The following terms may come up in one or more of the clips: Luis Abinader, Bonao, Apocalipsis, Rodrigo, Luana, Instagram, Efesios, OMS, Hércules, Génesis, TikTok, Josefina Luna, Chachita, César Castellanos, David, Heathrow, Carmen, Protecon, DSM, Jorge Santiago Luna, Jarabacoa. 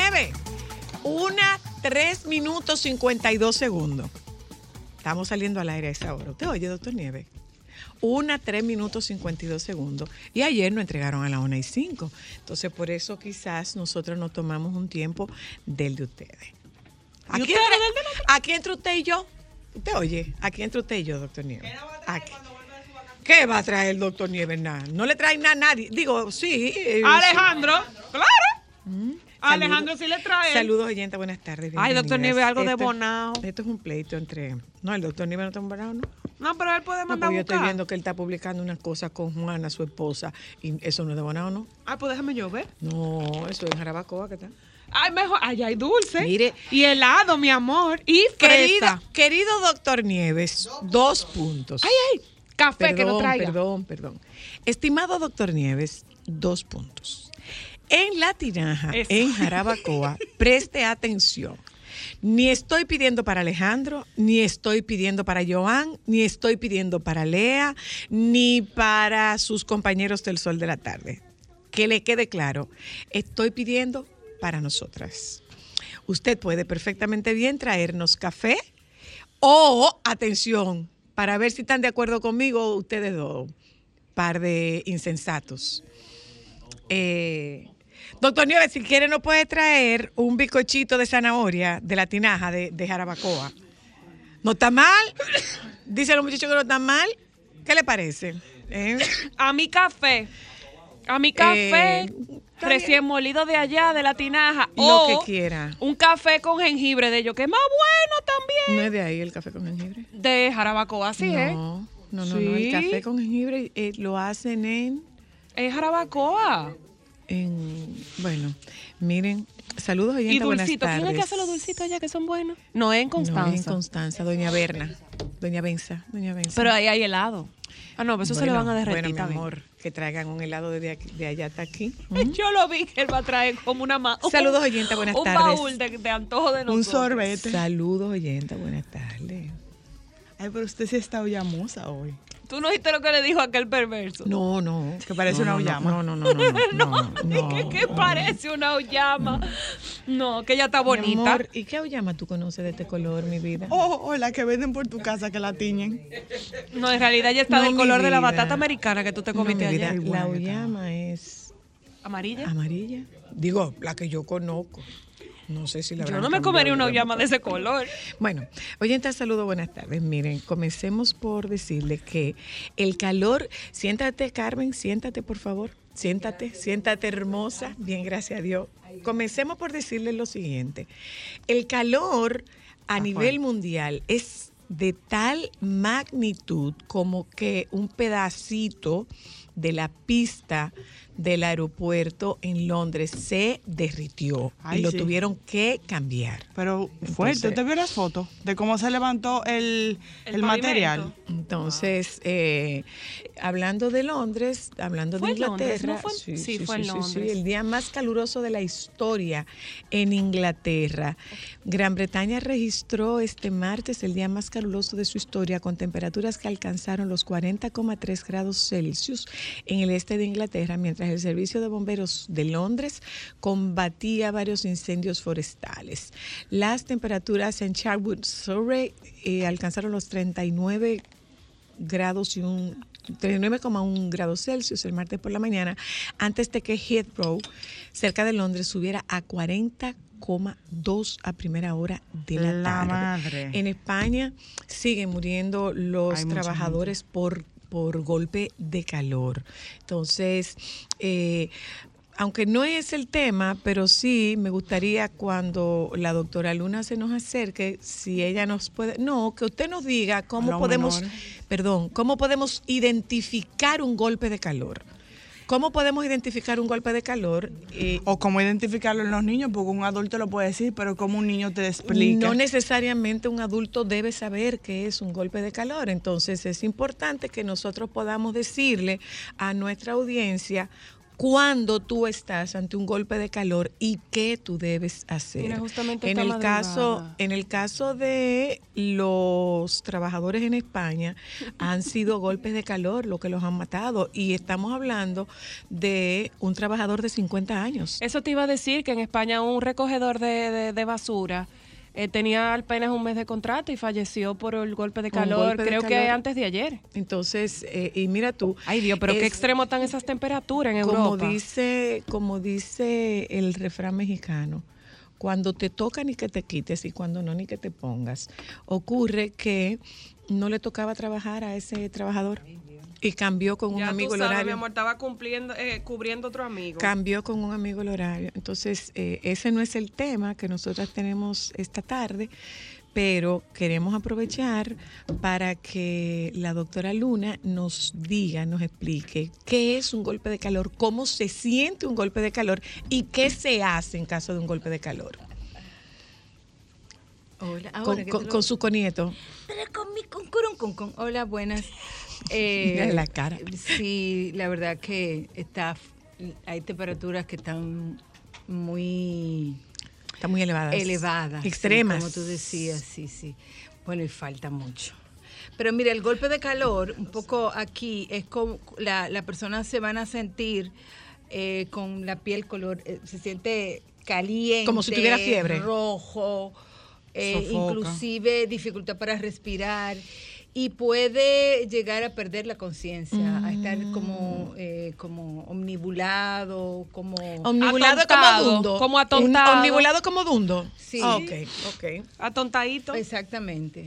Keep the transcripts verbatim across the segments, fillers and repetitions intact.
nueve. Una, tres minutos cincuenta y dos segundos. Estamos saliendo al aire a esa hora. ¿Usted oye, doctor Nieves? Una, tres minutos cincuenta y dos segundos. Y ayer nos entregaron a la una y cinco. Entonces, por eso quizás nosotros nos tomamos un tiempo del de ustedes. Aquí, usted entre, del de aquí entre usted y yo. Usted oye, aquí entre usted y yo, doctor Nieves. Aquí. ¿Qué va a traer el doctor Nieves? Nada. No le trae nada a nadie. Digo, sí. Eh, Alejandro, sí. Claro. ¿Mm? Alejandro sí le trae. Saludos, oyentes, buenas tardes. Ay, doctor Nieves, algo esto, de bonao. Esto es un pleito entre... No, el doctor Nieves no está en bonao, ¿no? No, pero él puede mandar no, pues yo buscar. Estoy viendo que él está publicando unas cosas con Juana, su esposa, y eso no es de bonao, ¿no? Ah, pues déjame yo ver. No, eso es jarabacoa, ¿qué tal? Ay, mejor, allá hay dulce. Mire. Y helado, mi amor, y fresa. Querido, querido doctor Nieves, dos, dos puntos. puntos. Ay, ay. Café perdón, que no traiga. Perdón, perdón. Estimado doctor Nieves, dos puntos. En la tinaja, eso. En jarabacoa, preste atención. Ni estoy pidiendo para Alejandro, ni estoy pidiendo para Joan, ni estoy pidiendo para Lea, ni para sus compañeros del Sol de la Tarde. Que le quede claro, estoy pidiendo para nosotras. Usted puede perfectamente bien traernos café o, atención, para ver si están de acuerdo conmigo ustedes dos, par de insensatos. Eh, doctor Nieves, si quiere nos puede traer un bizcochito de zanahoria de la tinaja de, de jarabacoa. ¿No está mal? Dicen los muchachos que no está mal. ¿Qué le parece? ¿Eh? A mi café. A mi café eh, recién molido de allá, de la tinaja. Lo o que quiera. Un café con jengibre de ellos, que es más bueno también. ¿No es de ahí el café con jengibre? De jarabacoa, sí, no, ¿eh? No, no, sí. no. El café con jengibre eh, lo hacen en... Es jarabacoa. En, bueno, miren, saludos oyentes, buenas tardes. Y dulcitos, ¿quién es que hace los dulcitos allá que son buenos? No es en Constanza. No es en Constanza, doña Berna, doña Benza, doña Benza. Pero ahí hay helado. Ah, no, pero eso bueno, se le van a derretir bueno, también. Mi amor, que traigan un helado de, aquí, de allá hasta aquí. ¿Mm? Yo lo vi que él va a traer como una mano. Saludos oyentes, buenas un tardes. Un baúl de, de antojo de nosotros. Un sorbete. Saludos oyentes, buenas tardes. Ay, pero usted sí está ollamosa hoy. ¿Tú no viste lo que le dijo aquel perverso? No, no. Que parece no, una uyama. No, no, no. No, no, no, no, no que, que no, parece una uyama. No. no, que ella está bonita. Mi amor, ¿y qué uyama tú conoces de este color, mi vida? Oh, oh, la que venden por tu casa, que la tiñen. No, en realidad ya está no, del color vida. de la batata americana que tú te comiste no, ayer. La uyama es... ¿Amarilla? Amarilla. Digo, la que yo conozco. No sé si la Yo no me comería una llama de ese color. Bueno, oyentes, saludos, buenas tardes. Miren, comencemos por decirle que el calor... Siéntate, Carmen, siéntate, por favor. Siéntate, siéntate, hermosa. Bien, gracias a Dios. Comencemos por decirle lo siguiente. El calor a nivel mundial es de tal magnitud como que un pedacito de la pista del aeropuerto en Londres se derritió. Ay, y lo sí. tuvieron que cambiar. Pero fuerte, usted vio las fotos de cómo se levantó el, el, el material. Entonces, ah. eh, hablando de Londres, hablando ¿Fue de Inglaterra. Londres, ¿no fue? Sí, sí, sí, fue sí, en Londres. Sí, sí, el día más caluroso de la historia en Inglaterra. Okay. Gran Bretaña registró este martes el día más caluroso de su historia con temperaturas que alcanzaron los cuarenta coma tres grados Celsius en el este de Inglaterra, mientras el Servicio de Bomberos de Londres combatía varios incendios forestales. Las temperaturas en Chartwood, Surrey, eh, alcanzaron los treinta y nueve grados y un treinta y nueve coma uno grados Celsius el martes por la mañana, antes de que Heathrow, cerca de Londres, subiera a cuarenta coma dos a primera hora de la, la tarde. Madre. En España siguen muriendo los Hay trabajadores por por golpe de calor. Entonces, eh, aunque no es el tema, pero sí me gustaría cuando la doctora Luna se nos acerque, si ella nos puede... No, que usted nos diga cómo podemos, perdón, cómo podemos identificar un golpe de calor. ¿Cómo podemos identificar un golpe de calor? Eh, o cómo identificarlo en los niños, porque un adulto lo puede decir, pero ¿cómo un niño te explica? No necesariamente un adulto debe saber qué es un golpe de calor. Entonces es importante que nosotros podamos decirle a nuestra audiencia cuando tú estás ante un golpe de calor y qué tú debes hacer. Mira, justamente en el caso, en el caso de los trabajadores en España, han sido golpes de calor lo que los han matado, y estamos hablando de un trabajador de cincuenta años. Eso te iba a decir, que en España un recogedor de, de, de basura Eh, tenía apenas un mes de contrato y falleció por el golpe de calor, golpe creo de calor. que antes de ayer. Entonces, eh, y mira tú. Ay Dios, pero es, qué extremo están esas temperaturas en como Europa. Dice, como dice el refrán mexicano, cuando te toca ni que te quites y cuando no ni que te pongas. Ocurre que no le tocaba trabajar a ese trabajador. Ay, y cambió con ya un amigo tú sabes, el horario. Mi amor, estaba cumpliendo, eh, cubriendo otro amigo. Cambió con un amigo el horario. Entonces, eh, ese no es el tema que nosotras tenemos esta tarde, pero queremos aprovechar para que la doctora Luna nos diga, nos explique qué es un golpe de calor, cómo se siente un golpe de calor y qué se hace en caso de un golpe de calor. Hola, ahora, con, con, lo... con su conieto. Pero con mi con, con, con, con. Hola, buenas. Eh, la cara. Sí, la verdad que está, hay temperaturas que están muy, está muy elevadas. Elevadas. Extremas. Sí, como tú decías, sí, sí. Bueno, y falta mucho. Pero mira, el golpe de calor, un poco aquí, es como la, la persona se van a sentir eh, con la piel color, eh, se siente caliente. Como si tuviera fiebre. Rojo. Eh, inclusive dificultad para respirar y puede llegar a perder la conciencia, mm. a estar como eh, como omnibulado, como omnibulado atontado, como dundo, como atontado, omnibulado como dundo. Sí. Oh, okay, okay. Atontadito. Exactamente.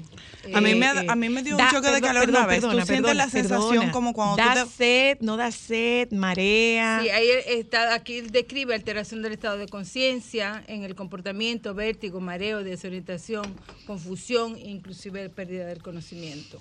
A eh, mí me eh, a mí me dio da, un choque perdón, de calor perdón, una vez. Perdona, tú sientes perdona, la sensación perdona. como cuando da tú te... sed, no da sed, marea. Sí, ahí está, aquí describe alteración del estado de conciencia en el comportamiento, vértigo, mareo, desorientación, confusión, inclusive pérdida del conocimiento.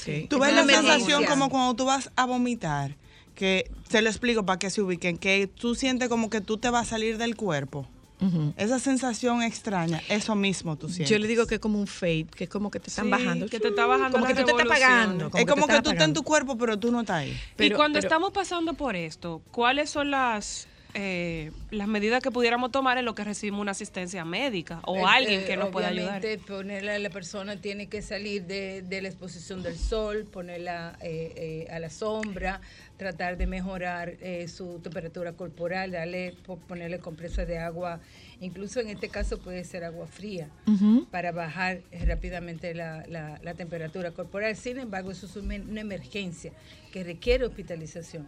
Okay. Tú ves la sensación como cuando tú vas a vomitar, que se lo explico para que se ubiquen, que tú sientes como que tú te vas a salir del cuerpo. Uh-huh. Esa sensación extraña, eso mismo tú sientes. Yo le digo que es como un fade, que es como que te están sí, bajando. Que te está bajando. Como que tú te estás apagando. Es como que tú estás en tu cuerpo, pero tú no estás ahí. Pero, y cuando pero, estamos pasando por esto, ¿cuáles son las... Eh, las medidas que pudiéramos tomar en lo que recibimos una asistencia médica o eh, alguien que nos pueda ayudar? Ponerle a la persona, tiene que salir de, de la exposición del sol, ponerla eh, eh, a la sombra, tratar de mejorar eh, su temperatura corporal, darle, ponerle compresas de agua, incluso en este caso puede ser agua fría, uh-huh. para bajar rápidamente la, la, la temperatura corporal. Sin embargo, eso es una emergencia que requiere hospitalización.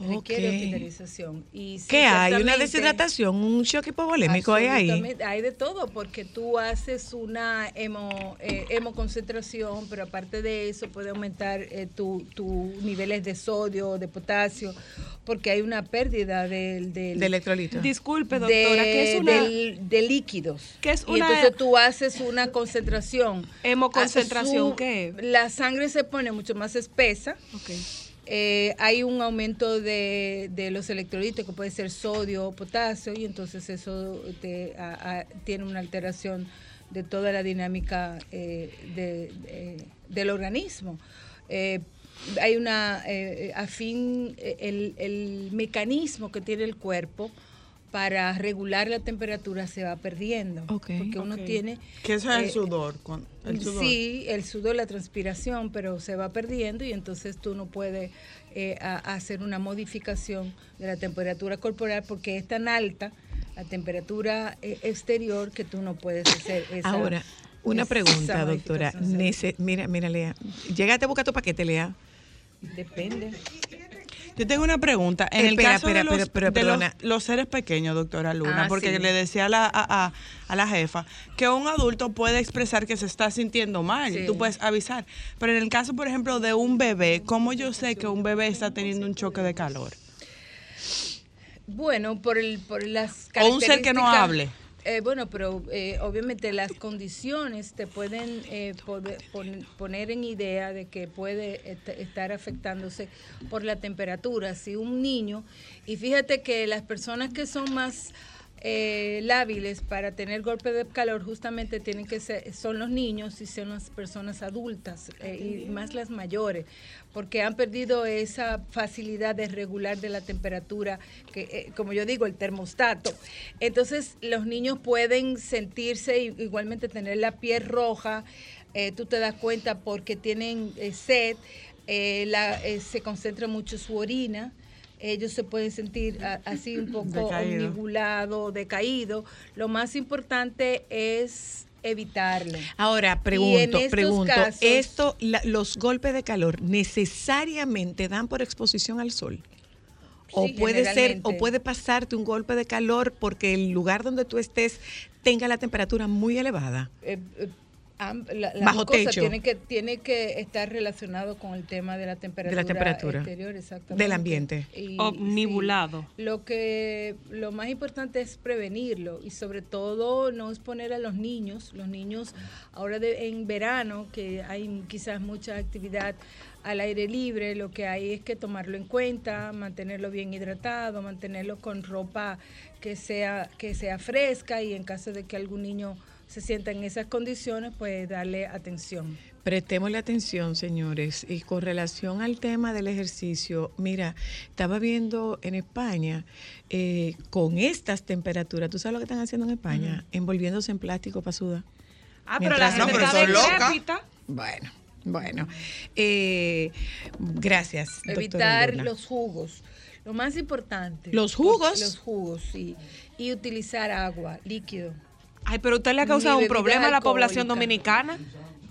Requiere okay. hospitalización. Y ¿qué hay? ¿Una deshidratación? ¿Un shock hipovolémico hay ahí? Hay de todo, porque tú haces una hemo, eh, hemoconcentración, pero aparte de eso puede aumentar eh, tus tu niveles de sodio, de potasio, porque hay una pérdida del... del de electrolitos. Disculpe, doctora, de, ¿qué es una...? Del, de líquidos. ¿Qué es una...? Y entonces tú haces una concentración. ¿Hemoconcentración su, qué? La sangre se pone mucho más espesa. Okay. Eh, hay un aumento de, de los electrolitos, que puede ser sodio o potasio, y entonces eso te, a, a, tiene una alteración de toda la dinámica eh, de, de, del organismo. Eh, hay una, eh, a fin, el, el mecanismo que tiene el cuerpo para regular la temperatura se va perdiendo. Okay, porque uno okay. tiene... ¿Qué es el, eh, sudor, con, el sudor? Sí, el sudor, la transpiración, pero se va perdiendo y entonces tú no puedes eh, a, hacer una modificación de la temperatura corporal porque es tan alta la temperatura eh, exterior que tú no puedes hacer esa... Ahora, una esa pregunta, esa doctora. Nece, mira, mira, Lea. Llegate a buscar tu paquete, Lea. Depende. Yo tengo una pregunta. En el espera, caso espera, de, los, espera, de los, los seres pequeños, doctora Luna, ah, porque sí. le decía a la, a, a, a la jefa que un adulto puede expresar que se está sintiendo mal, sí. tú puedes avisar. Pero en el caso, por ejemplo, de un bebé, ¿cómo yo sé que un bebé está teniendo un choque de calor? Bueno, por, el, por las características... O un ser que no hable. Eh, bueno, pero eh, obviamente las condiciones te pueden eh, poder, pon, poner en idea de que puede est- estar afectándose por la temperatura. Si un niño, y fíjate que las personas que son más eh, lábiles para tener golpe de calor justamente tienen que ser, son los niños y son las personas adultas eh, y más las mayores, porque han perdido esa facilidad de regular de la temperatura, que eh, como yo digo, el termostato. Entonces los niños pueden sentirse, igualmente tener la piel roja, eh, tú te das cuenta porque tienen eh, sed, eh, la, eh, se concentra mucho su orina. Ellos se pueden sentir a, así un poco omnibulado, decaído. Lo más importante es evitarlo. Ahora, pregunto, pregunto, casos, esto, la, ¿los golpes de calor necesariamente dan por exposición al sol? O sí, puede ser, o puede pasarte un golpe de calor porque el lugar donde tú estés tenga la temperatura muy elevada. Eh, eh, La, la bajo techo. Tiene que, tiene que estar relacionado con el tema de la temperatura, de la temperatura exterior, exactamente. Del ambiente. Y, omnibulado. Sí, lo que lo más importante es prevenirlo y sobre todo no exponer a los niños. Los niños ahora de, en verano, que hay quizás mucha actividad al aire libre, lo que hay es que tomarlo en cuenta, mantenerlo bien hidratado, mantenerlo con ropa que sea, que sea fresca y en caso de que algún niño se sienta en esas condiciones, pues darle atención. Prestémosle atención, señores. Y con relación al tema del ejercicio, mira, estaba viendo en España, eh, con estas temperaturas, ¿tú sabes lo que están haciendo en España? Mm. Envolviéndose en plástico para sudar. Ah, mientras pero la gente está loca. Bueno, bueno. Eh, gracias, doctora Evitar Luna. Los jugos. Lo más importante. ¿Los jugos? Los, los jugos, sí. Y utilizar agua, líquido. Ay, pero usted le ha causado un problema a la población dominicana.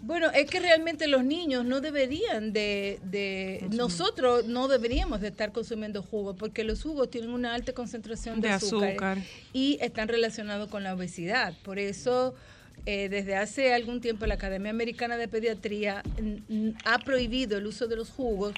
Bueno, es que realmente los niños no deberían de, de nosotros no deberíamos de estar consumiendo jugos, porque los jugos tienen una alta concentración de, de azúcar, azúcar y están relacionados con la obesidad. Por eso, eh, desde hace algún tiempo la Academia Americana de Pediatría ha prohibido el uso de los jugos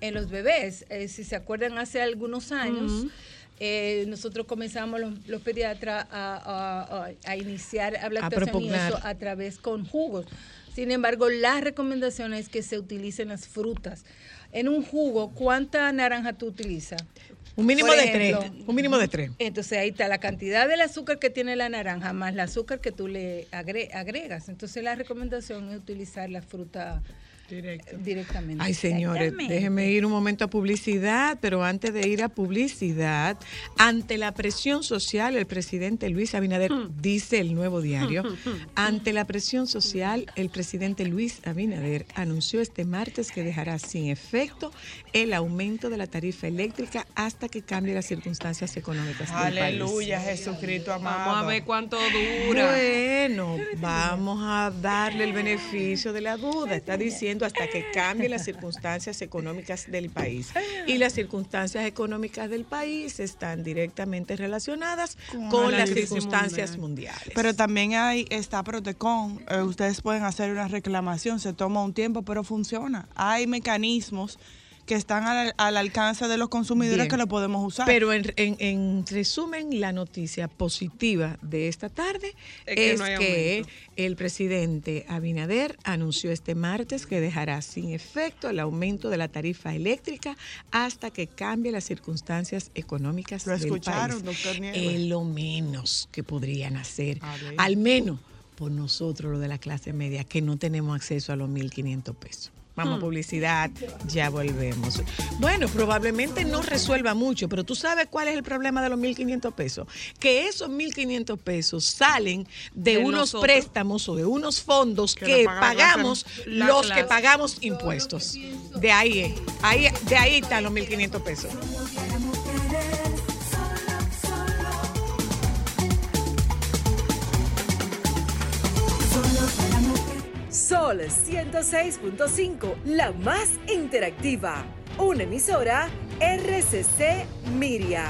en los bebés. Eh, si se acuerdan, hace algunos años... Uh-huh. Eh, nosotros comenzamos los, los pediatras a, a, a iniciar a lactación y eso a través con jugos. Sin embargo, la recomendación es que se utilicen las frutas. En un jugo, ¿cuánta naranja tú utilizas? Un mínimo Por de ejemplo, tres. Un mínimo de tres. Entonces ahí está la cantidad del azúcar que tiene la naranja más el azúcar que tú le agre, agregas. Entonces la recomendación es utilizar la fruta Directo. Directamente. Ay, señores, déjenme ir un momento a publicidad, pero antes de ir a publicidad, ante la presión social, el presidente Luis Abinader, mm. dice el Nuevo Diario, mm, mm, mm. ante la presión social, el presidente Luis Abinader anunció este martes que dejará sin efecto el aumento de la tarifa eléctrica hasta que cambie las circunstancias económicas del país. Aleluya, Jesucristo amado. Vamos a ver cuánto dura. Bueno, vamos a darle el beneficio de la duda, está diciendo hasta que cambien las circunstancias económicas del país. Y las circunstancias económicas del país están directamente relacionadas con, con las circunstancias mundial. mundiales. Pero también hay está Protecon, eh, ustedes pueden hacer una reclamación, se toma un tiempo, pero funciona. Hay mecanismos que están al, al alcance de los consumidores Bien. que lo podemos usar. Pero en, en, en resumen, la noticia positiva de esta tarde es, es que, no hay aumento. El presidente Abinader anunció este martes que dejará sin efecto el aumento de la tarifa eléctrica hasta que cambie las circunstancias económicas del país. ¿Lo escucharon, doctor Nieves? Es lo menos que podrían hacer, al menos por nosotros, lo de la clase media, que no tenemos acceso a los mil quinientos pesos. Vamos a publicidad, ya volvemos. Bueno, probablemente no resuelva mucho, pero tú sabes cuál es el problema de los mil quinientos pesos. Que esos mil quinientos pesos salen de, de unos nosotros. préstamos o de unos fondos que, que pagamos la, los la, que pagamos impuestos. Pienso, de ahí es, ahí, de ahí están los mil quinientos pesos. Sol ciento seis punto cinco, la más interactiva. Una emisora R C C Miria.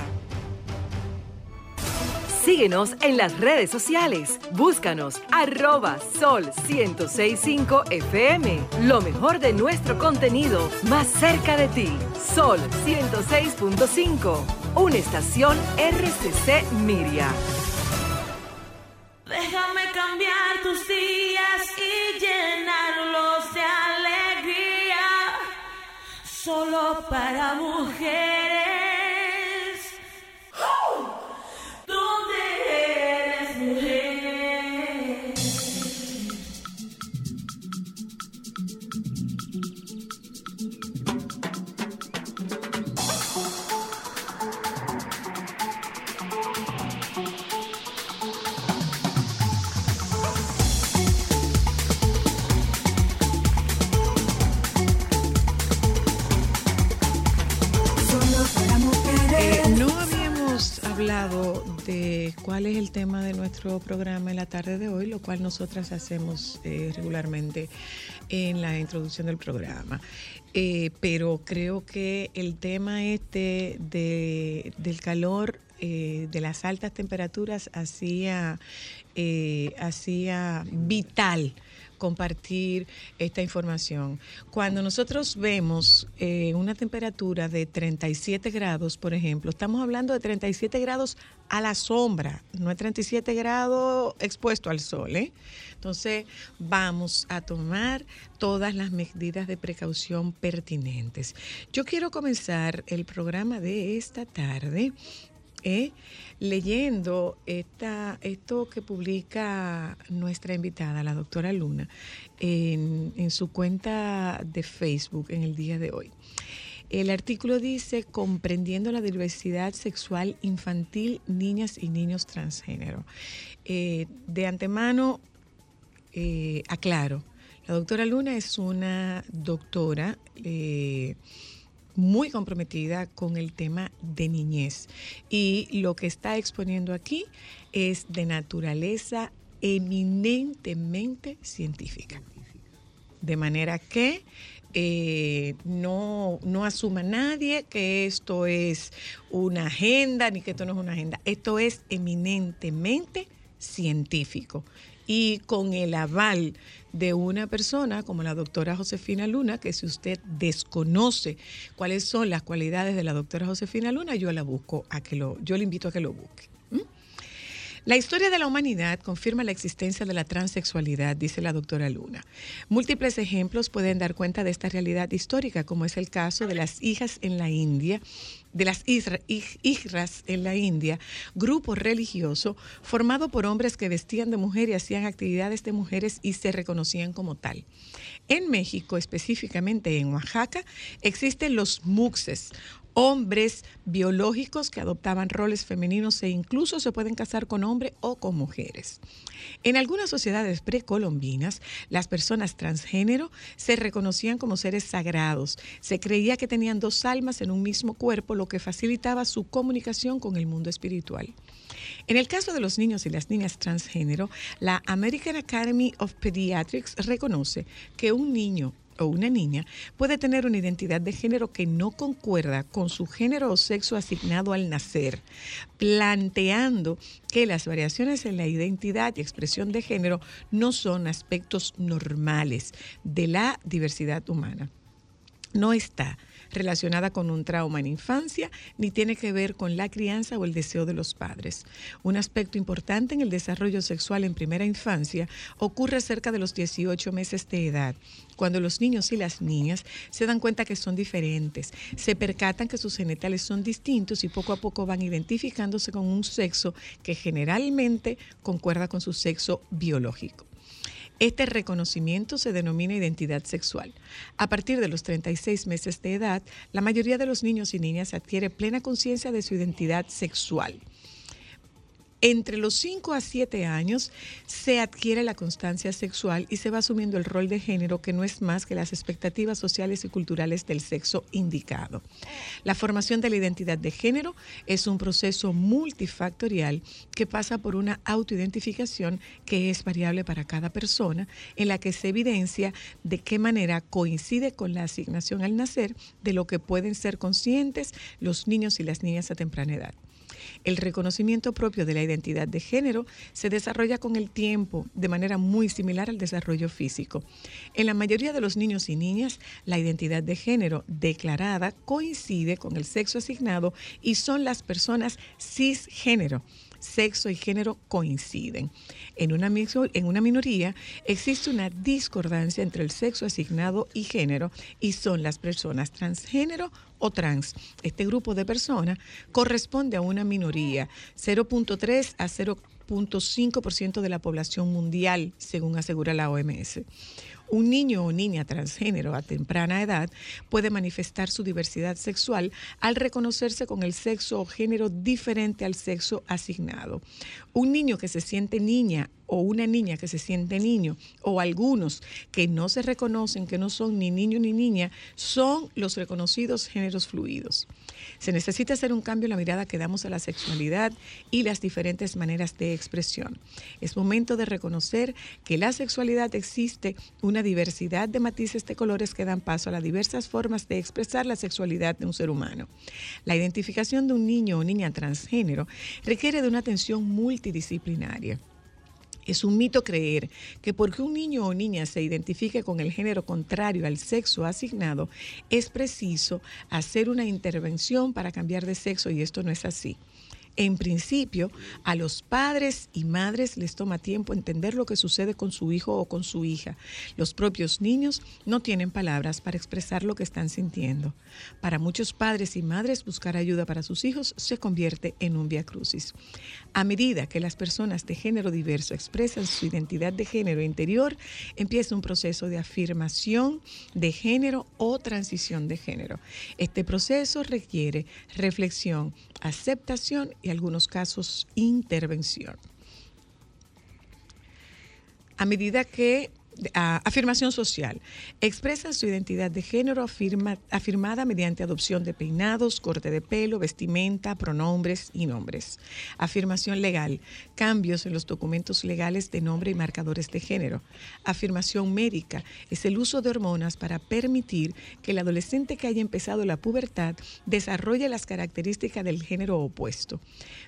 Síguenos en las redes sociales. Búscanos, arroba Sol ciento seis punto cinco F M. Lo mejor de nuestro contenido, más cerca de ti. Sol ciento seis punto cinco, una estación R C C Miria. Déjame cambiar tus días y llenarlos de alegría, solo para mujeres. ¡Oh! ¿Dónde hablado de cuál es el tema de nuestro programa en la tarde de hoy, lo cual nosotras hacemos eh, regularmente en la introducción del programa. Eh, pero creo que el tema este de, del calor, eh, de las altas temperaturas, hacía, eh, hacía vital compartir esta información. Cuando nosotros vemos eh, una temperatura de treinta y siete grados, por ejemplo, estamos hablando de treinta y siete grados a la sombra, no es treinta y siete grados expuesto al sol, ¿eh? Entonces, vamos a tomar todas las medidas de precaución pertinentes. Yo quiero comenzar el programa de esta tarde ¿eh? leyendo esta, esto que publica nuestra invitada, la doctora Luna, en, en su cuenta de Facebook en el día de hoy. El artículo dice: comprendiendo la diversidad sexual infantil, niñas y niños transgénero. Eh, de antemano, eh, aclaro, la doctora Luna es una doctora eh, muy comprometida con el tema de niñez, y lo que está exponiendo aquí es de naturaleza eminentemente científica, de manera que eh, no, no asuma nadie que esto es una agenda, ni que esto no es una agenda. Esto es eminentemente científico, y con el aval de una persona como la doctora Josefina Luna, que si usted desconoce cuáles son las cualidades de la doctora Josefina Luna, yo la busco a que lo, yo le invito a que lo busque. ¿Mm? La historia de la humanidad confirma la existencia de la transexualidad, dice la doctora Luna. Múltiples ejemplos pueden dar cuenta de esta realidad histórica, como es el caso de las hijas en la India, de las hijras en la India, grupo religioso formado por hombres que vestían de mujer y hacían actividades de mujeres y se reconocían como tal. En México, específicamente en Oaxaca, existen los muxes, hombres biológicos que adoptaban roles femeninos e incluso se pueden casar con hombres o con mujeres. En algunas sociedades precolombinas, las personas transgénero se reconocían como seres sagrados. Se creía que tenían dos almas en un mismo cuerpo, lo que facilitaba su comunicación con el mundo espiritual. En el caso de los niños y las niñas transgénero, la American Academy of Pediatrics reconoce que un niño o una niña puede tener una identidad de género que no concuerda con su género o sexo asignado al nacer, planteando que las variaciones en la identidad y expresión de género no son aspectos normales de la diversidad humana. No está relacionada con un trauma en infancia, ni tiene que ver con la crianza o el deseo de los padres. Un aspecto importante en el desarrollo sexual en primera infancia ocurre cerca de los dieciocho meses de edad, cuando los niños y las niñas se dan cuenta que son diferentes, se percatan que sus genitales son distintos y poco a poco van identificándose con un sexo que generalmente concuerda con su sexo biológico. Este reconocimiento se denomina identidad sexual. A partir de los treinta y seis meses de edad, la mayoría de los niños y niñas adquiere plena conciencia de su identidad sexual. Entre los cinco a siete años se adquiere la constancia sexual y se va asumiendo el rol de género, que no es más que las expectativas sociales y culturales del sexo indicado. La formación de la identidad de género es un proceso multifactorial que pasa por una autoidentificación que es variable para cada persona, en la que se evidencia de qué manera coincide con la asignación al nacer, de lo que pueden ser conscientes los niños y las niñas a temprana edad. El reconocimiento propio de la identidad de género se desarrolla con el tiempo de manera muy similar al desarrollo físico. En la mayoría de los niños y niñas, la identidad de género declarada coincide con el sexo asignado y son las personas cisgénero. Sexo y género coinciden. En una, en una minoría existe una discordancia entre el sexo asignado y género, y son las personas transgénero o trans. Este grupo de personas corresponde a una minoría, cero punto tres a cero punto cinco por ciento de la población mundial, según asegura la O M S. Un niño o niña transgénero a temprana edad puede manifestar su diversidad sexual al reconocerse con el sexo o género diferente al sexo asignado. Un niño que se siente niña o una niña que se siente niño, o algunos que no se reconocen, que no son ni niño ni niña, son los reconocidos géneros fluidos. Se necesita hacer un cambio en la mirada que damos a la sexualidad y las diferentes maneras de expresión. Es momento de reconocer que la sexualidad existe una diversidad de matices de colores que dan paso a las diversas formas de expresar la sexualidad de un ser humano. La identificación de un niño o niña transgénero requiere de una atención multidisciplinaria. Es un mito creer que porque un niño o niña se identifique con el género contrario al sexo asignado, es preciso hacer una intervención para cambiar de sexo, y esto no es así. En principio, a los padres y madres les toma tiempo entender lo que sucede con su hijo o con su hija. Los propios niños no tienen palabras para expresar lo que están sintiendo. Para muchos padres y madres, buscar ayuda para sus hijos se convierte en un viacrucis. A medida que las personas de género diverso expresan su identidad de género interior, empieza un proceso de afirmación de género o transición de género. Este proceso requiere reflexión, aceptación y en algunos casos intervención. A medida que a, afirmación social, expresan su identidad de género afirma, afirmada mediante adopción de peinados, corte de pelo, vestimenta, pronombres y nombres. Afirmación legal, cambios en los documentos legales de nombre y marcadores de género. Afirmación médica, es el uso de hormonas para permitir que el adolescente que haya empezado la pubertad desarrolle las características del género opuesto.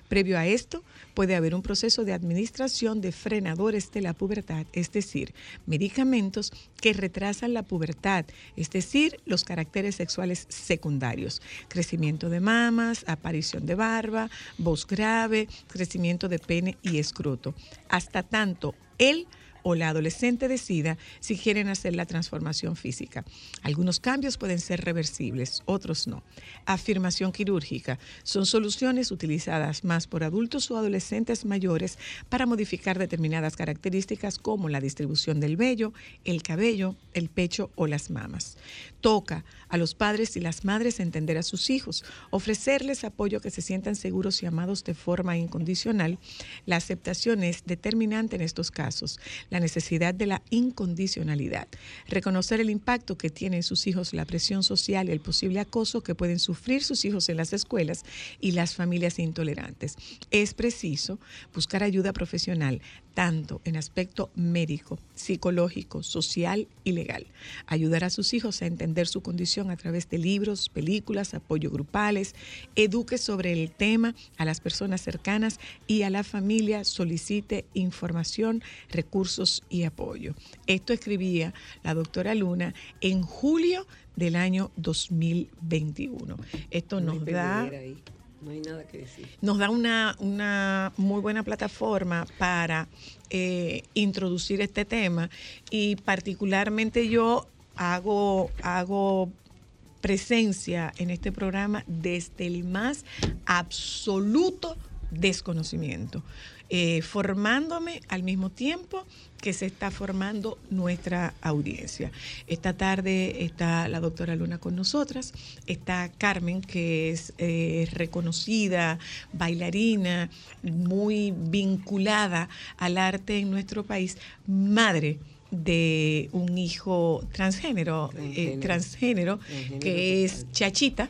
Previo a esto, puede haber un proceso de administración de frenadores de la pubertad, es decir, medicamentos que retrasan la pubertad, es decir, los caracteres sexuales secundarios, crecimiento de mamas, aparición de barba, voz grave, crecimiento de pene y escroto, hasta tanto él o la adolescente decida si quieren hacer la transformación física. Algunos cambios pueden ser reversibles, otros no. Afirmación quirúrgica. Son soluciones utilizadas más por adultos o adolescentes mayores para modificar determinadas características como la distribución del vello, el cabello, el pecho o las mamas. Toca a los padres y las madres entender a sus hijos, ofrecerles apoyo, que se sientan seguros y amados de forma incondicional. La aceptación es determinante en estos casos. La necesidad de la incondicionalidad, reconocer el impacto que tiene en sus hijos la presión social y el posible acoso que pueden sufrir sus hijos en las escuelas y las familias intolerantes. Es preciso buscar ayuda profesional, tanto en aspecto médico, psicológico, social y legal. Ayudar a sus hijos a entender su condición a través de libros, películas, apoyo grupales. Eduque sobre el tema a las personas cercanas y a la familia. Solicite información, recursos y apoyo. Esto escribía la doctora Luna en julio del año dos mil veintiuno. Esto nos da, no hay nada que decir. Nos da una, una muy buena plataforma para eh, introducir este tema, y particularmente yo hago, hago presencia en este programa desde el más absoluto desconocimiento. Eh, formándome al mismo tiempo que se está formando nuestra audiencia. Esta tarde está la doctora Luna con nosotras, está Carmen, que es eh, reconocida bailarina, muy vinculada al arte en nuestro país, madre de un hijo transgénero, transgénero, eh, transgénero, transgénero que es Chachita.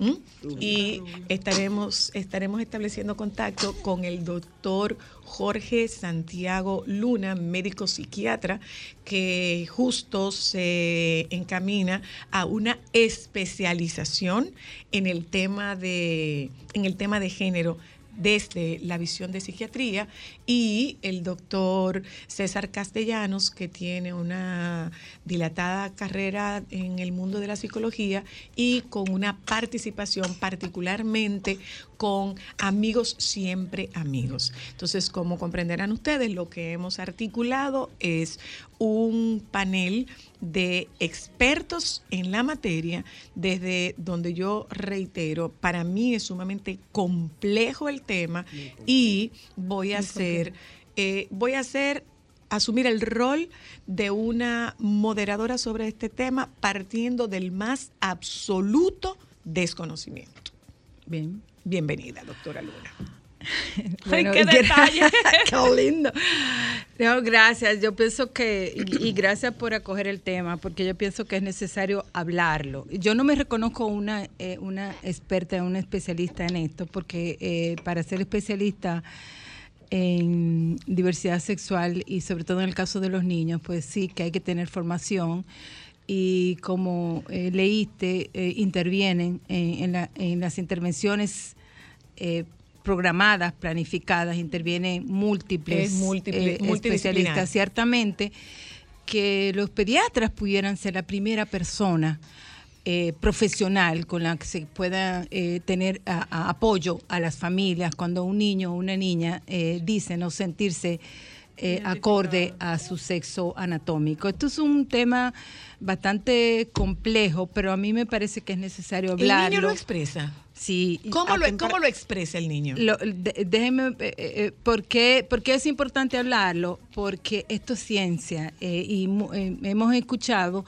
¿Mm? Y estaremos, estaremos estableciendo contacto con el doctor Jorge Santiago Luna, médico psiquiatra, que justo se encamina a una especialización en el tema de, en el tema de género desde la visión de psiquiatría, y el doctor César Castellanos, que tiene una dilatada carrera en el mundo de la psicología y con una participación particularmente con amigos siempre amigos. Entonces, como comprenderán ustedes, lo que hemos articulado es un panel de expertos en la materia, desde donde yo reitero, para mí es sumamente complejo el tema y voy a hacer, eh, voy a hacer asumir el rol de una moderadora sobre este tema partiendo del más absoluto desconocimiento. Bien. Bienvenida, doctora Luna. Bueno, ¡ay, qué detalle! ¡Qué lindo! No, gracias. Yo pienso que, y, y gracias por acoger el tema, porque yo pienso que es necesario hablarlo. Yo no me reconozco una, eh, una experta, una especialista en esto, porque eh, para ser especialista en diversidad sexual y sobre todo en el caso de los niños, pues sí que hay que tener formación. Y como eh, leíste, eh, intervienen en, en, la, en las intervenciones eh, programadas, planificadas, intervienen múltiples, múltiple, eh, especialistas. Ciertamente que los pediatras pudieran ser la primera persona eh, profesional con la que se pueda eh, tener a, a apoyo a las familias cuando un niño o una niña eh, dice no sentirse Eh, acorde a su sexo anatómico. Esto es un tema bastante complejo, pero a mí me parece que es necesario hablarlo. ¿El niño lo expresa? Sí. ¿Cómo, lo, ¿cómo lo expresa el niño? Lo, de, déjeme, eh, eh, ¿por qué, por qué es importante hablarlo? Porque esto es ciencia eh, y eh, hemos escuchado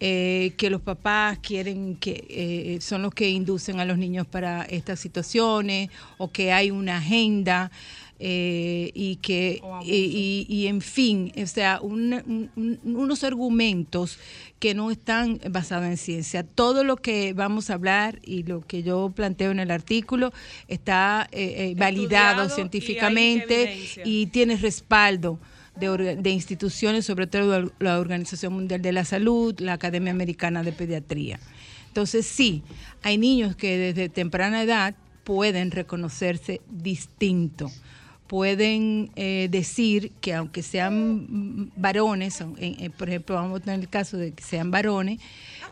Eh, que los papás quieren que eh, son los que inducen a los niños para estas situaciones, o que hay una agenda eh, y que y, y, y en fin, o sea, un, un, unos argumentos que no están basados en ciencia. Todo lo que vamos a hablar y lo que yo planteo en el artículo está eh, eh, validado científicamente y, y tiene respaldo De, de instituciones, sobre todo la Organización Mundial de la Salud, la Academia Americana de Pediatría. Entonces, sí, hay niños que desde temprana edad pueden reconocerse distintos, pueden eh, decir que aunque sean varones, en, en, por ejemplo, vamos a tener el caso de que sean varones,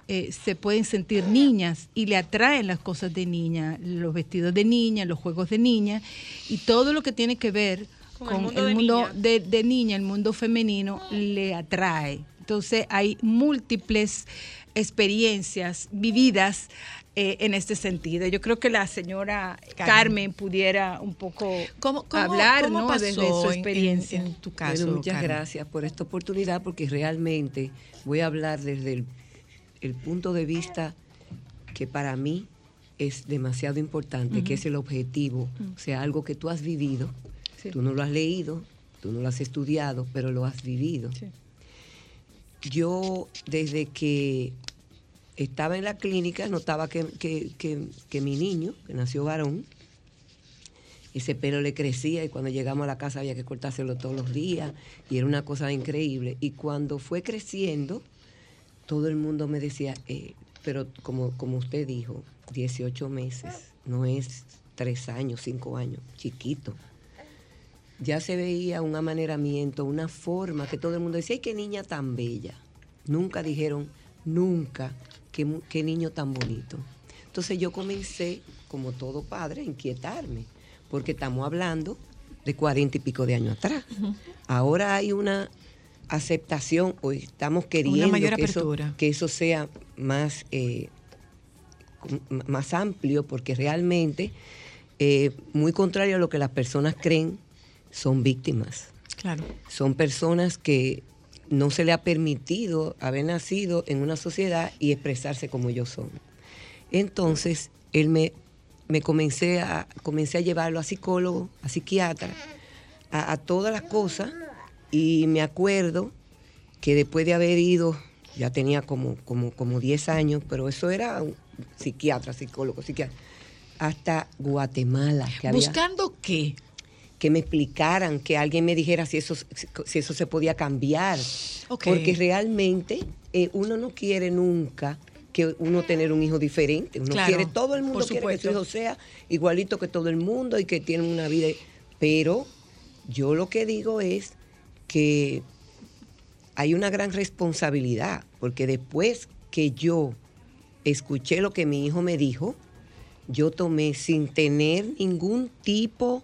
eh, se pueden sentir niñas y le atraen las cosas de niña, los vestidos de niña, los juegos de niña y todo lo que tiene que ver con el mundo, el mundo de, de, de niña, el mundo femenino, le atrae. Entonces hay múltiples experiencias vividas eh, en este sentido. Yo creo que la señora Carmen, Carmen pudiera un poco ¿Cómo, cómo, hablar cómo ¿no? pasó desde su experiencia. En, en tu caso, Pero muchas Carmen. gracias por esta oportunidad, porque realmente voy a hablar desde el, el punto de vista que para mí es demasiado importante, uh-huh. que es el objetivo, uh-huh. o sea, algo que tú has vivido. Sí. Tú no lo has leído, tú no lo has estudiado, pero lo has vivido. Sí. Yo, desde que estaba en la clínica, notaba que, que, que, que mi niño, que nació varón, ese pelo le crecía y cuando llegamos a la casa había que cortárselo todos los días y era una cosa increíble. Y cuando fue creciendo, todo el mundo me decía, eh, pero como, como usted dijo, dieciocho meses, no es tres años, cinco años, chiquito. Ya se veía un amaneramiento, una forma que todo el mundo decía, ¡ay, qué niña tan bella! Nunca dijeron, nunca, qué, qué niño tan bonito. Entonces yo comencé, como todo padre, a inquietarme, porque estamos hablando de cuarenta y pico de años atrás. Uh-huh. Ahora hay una aceptación, o estamos queriendo una mayor que, apertura. Eso, que eso sea más, eh, más amplio, porque realmente, eh, muy contrario a lo que las personas creen, son víctimas. Claro. Son personas que no se le ha permitido haber nacido en una sociedad y expresarse como ellos son. Entonces, él me, me comencé a comencé a llevarlo a psicólogo, a psiquiatra, a, a todas las cosas, y me acuerdo que después de haber ido, ya tenía como, como, como diez años, pero eso era un psiquiatra, psicólogo, psiquiatra, hasta Guatemala. Que ¿Buscando había, qué? Que me explicaran, que alguien me dijera si eso, si eso se podía cambiar. Okay. Porque realmente eh, uno no quiere nunca que uno tener un hijo diferente. Uno claro, quiere, todo el mundo quiere que su hijo sea igualito que todo el mundo y que tiene una vida. Pero yo lo que digo es que hay una gran responsabilidad, porque después que yo escuché lo que mi hijo me dijo, yo tomé sin tener ningún tipo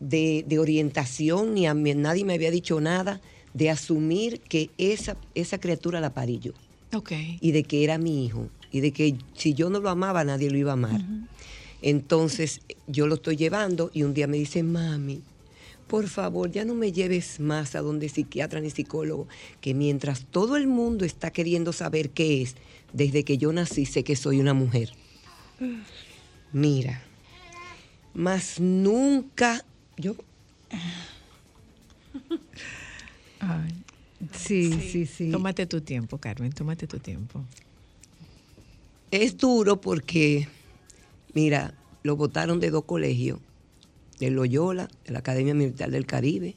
De, de orientación, ni a mí, nadie me había dicho nada, de asumir que esa, esa criatura la parí yo. Okay. Y de que era mi hijo, y de que si yo no lo amaba, nadie lo iba a amar. Uh-huh. Entonces, yo lo estoy llevando y un día me dice, mami, por favor, ya no me lleves más a donde psiquiatra ni psicólogo, que mientras todo el mundo está queriendo saber qué es, desde que yo nací sé que soy una mujer. Uh. Mira, mas nunca yo. Ay, sí, sí, sí, sí. Tómate tu tiempo, Carmen, tómate tu tiempo. Es duro porque, mira, lo votaron de dos colegios, de Loyola, de la Academia Militar del Caribe,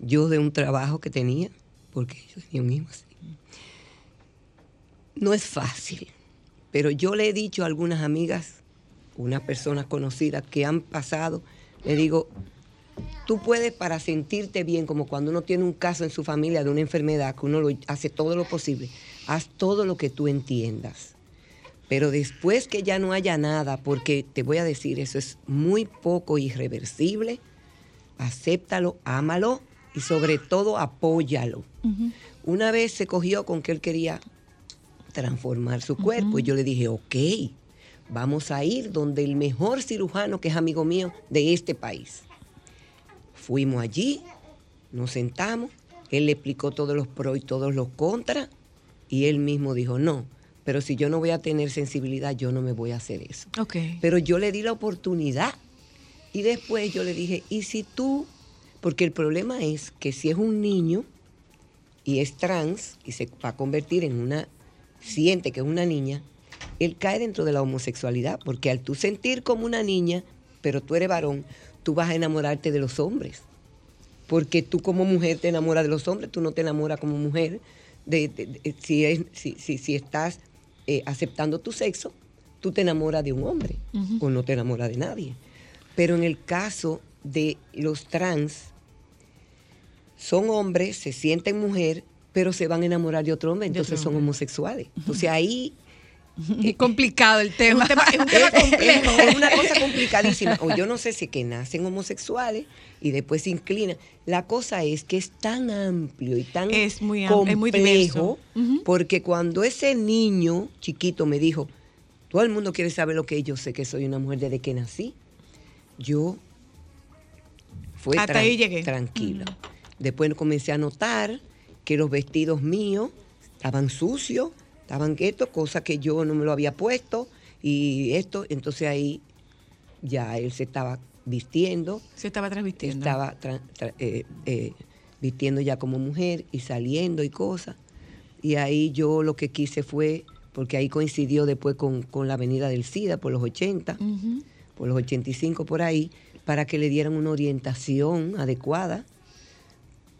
yo de un trabajo que tenía, porque yo tenía un hijo así. No es fácil, pero yo le he dicho a algunas amigas, unas personas conocidas que han pasado, le digo, tú puedes para sentirte bien, como cuando uno tiene un caso en su familia de una enfermedad, que uno lo, hace todo lo posible, haz todo lo que tú entiendas. Pero después que ya no haya nada, porque te voy a decir, eso es muy poco irreversible, acéptalo, ámalo y sobre todo apóyalo. Uh-huh. Una vez se cogió con que él quería transformar su cuerpo, uh-huh. y yo le dije, ok, vamos a ir donde el mejor cirujano, que es amigo mío, de este país. Fuimos allí, nos sentamos, él le explicó todos los pros y todos los contras, y él mismo dijo, no, pero si yo no voy a tener sensibilidad, yo no me voy a hacer eso. Okay. Pero yo le di la oportunidad. Y después yo le dije, ¿y si tú? Porque el problema es que si es un niño y es trans y se va a convertir en una, siente que es una niña, él cae dentro de la homosexualidad. Porque al tú sentir como una niña, pero tú eres varón, tú vas a enamorarte de los hombres. Porque tú como mujer te enamoras de los hombres, tú no te enamoras como mujer. De, de, de, si, es, si, si, si estás... Eh, aceptando tu sexo, tú te enamoras de un hombre, uh-huh. o no te enamoras de nadie. Pero en el caso de los trans, son hombres, se sienten mujer, pero se van a enamorar de otro hombre, entonces son homosexuales. Entonces ahí... Es complicado el tema. Es un tema, es un tema complejo. Es una cosa complicadísima. O yo no sé si que nacen homosexuales y después se inclinan. La cosa es que es tan amplio y tan es muy amplio, complejo, es muy diverso. Uh-huh. Porque cuando ese niño chiquito me dijo, todo el mundo quiere saber lo que yo sé, que soy una mujer desde que nací, yo fue hasta tran- ahí llegué. Tranquila. Uh-huh. Después comencé a notar que los vestidos míos estaban sucios. Estaban esto, cosas que yo no me lo había puesto, y esto, entonces ahí ya él se estaba vistiendo. Se estaba transvistiendo. Estaba tra- tra- eh, eh, vistiendo ya como mujer y saliendo y cosas. Y ahí yo lo que quise fue, porque ahí coincidió después con, con la avenida del SIDA por los ochenta, uh-huh. por los ochenta y cinco por ahí, para que le dieran una orientación adecuada,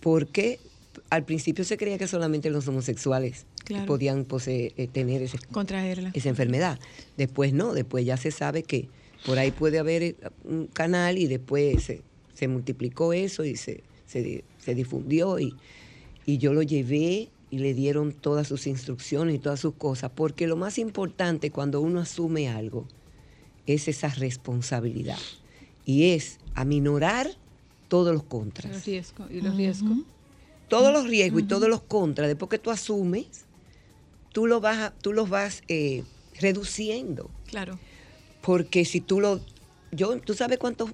porque al principio se creía que solamente los homosexuales claro. podían pose- tener ese, contraerla. Esa enfermedad. Después no, después ya se sabe que por ahí puede haber un canal y después se, se multiplicó eso y se, se, se difundió. Y, y yo lo llevé y le dieron todas sus instrucciones y todas sus cosas, porque lo más importante cuando uno asume algo es esa responsabilidad y es aminorar todos los contras. Los riesgos, y los riesgos. Uh-huh. Todos los riesgos uh-huh. y todos los contras, después que tú asumes, tú, lo vas a, tú los vas eh, reduciendo. Claro. Porque si tú lo... yo, ¿tú sabes cuántos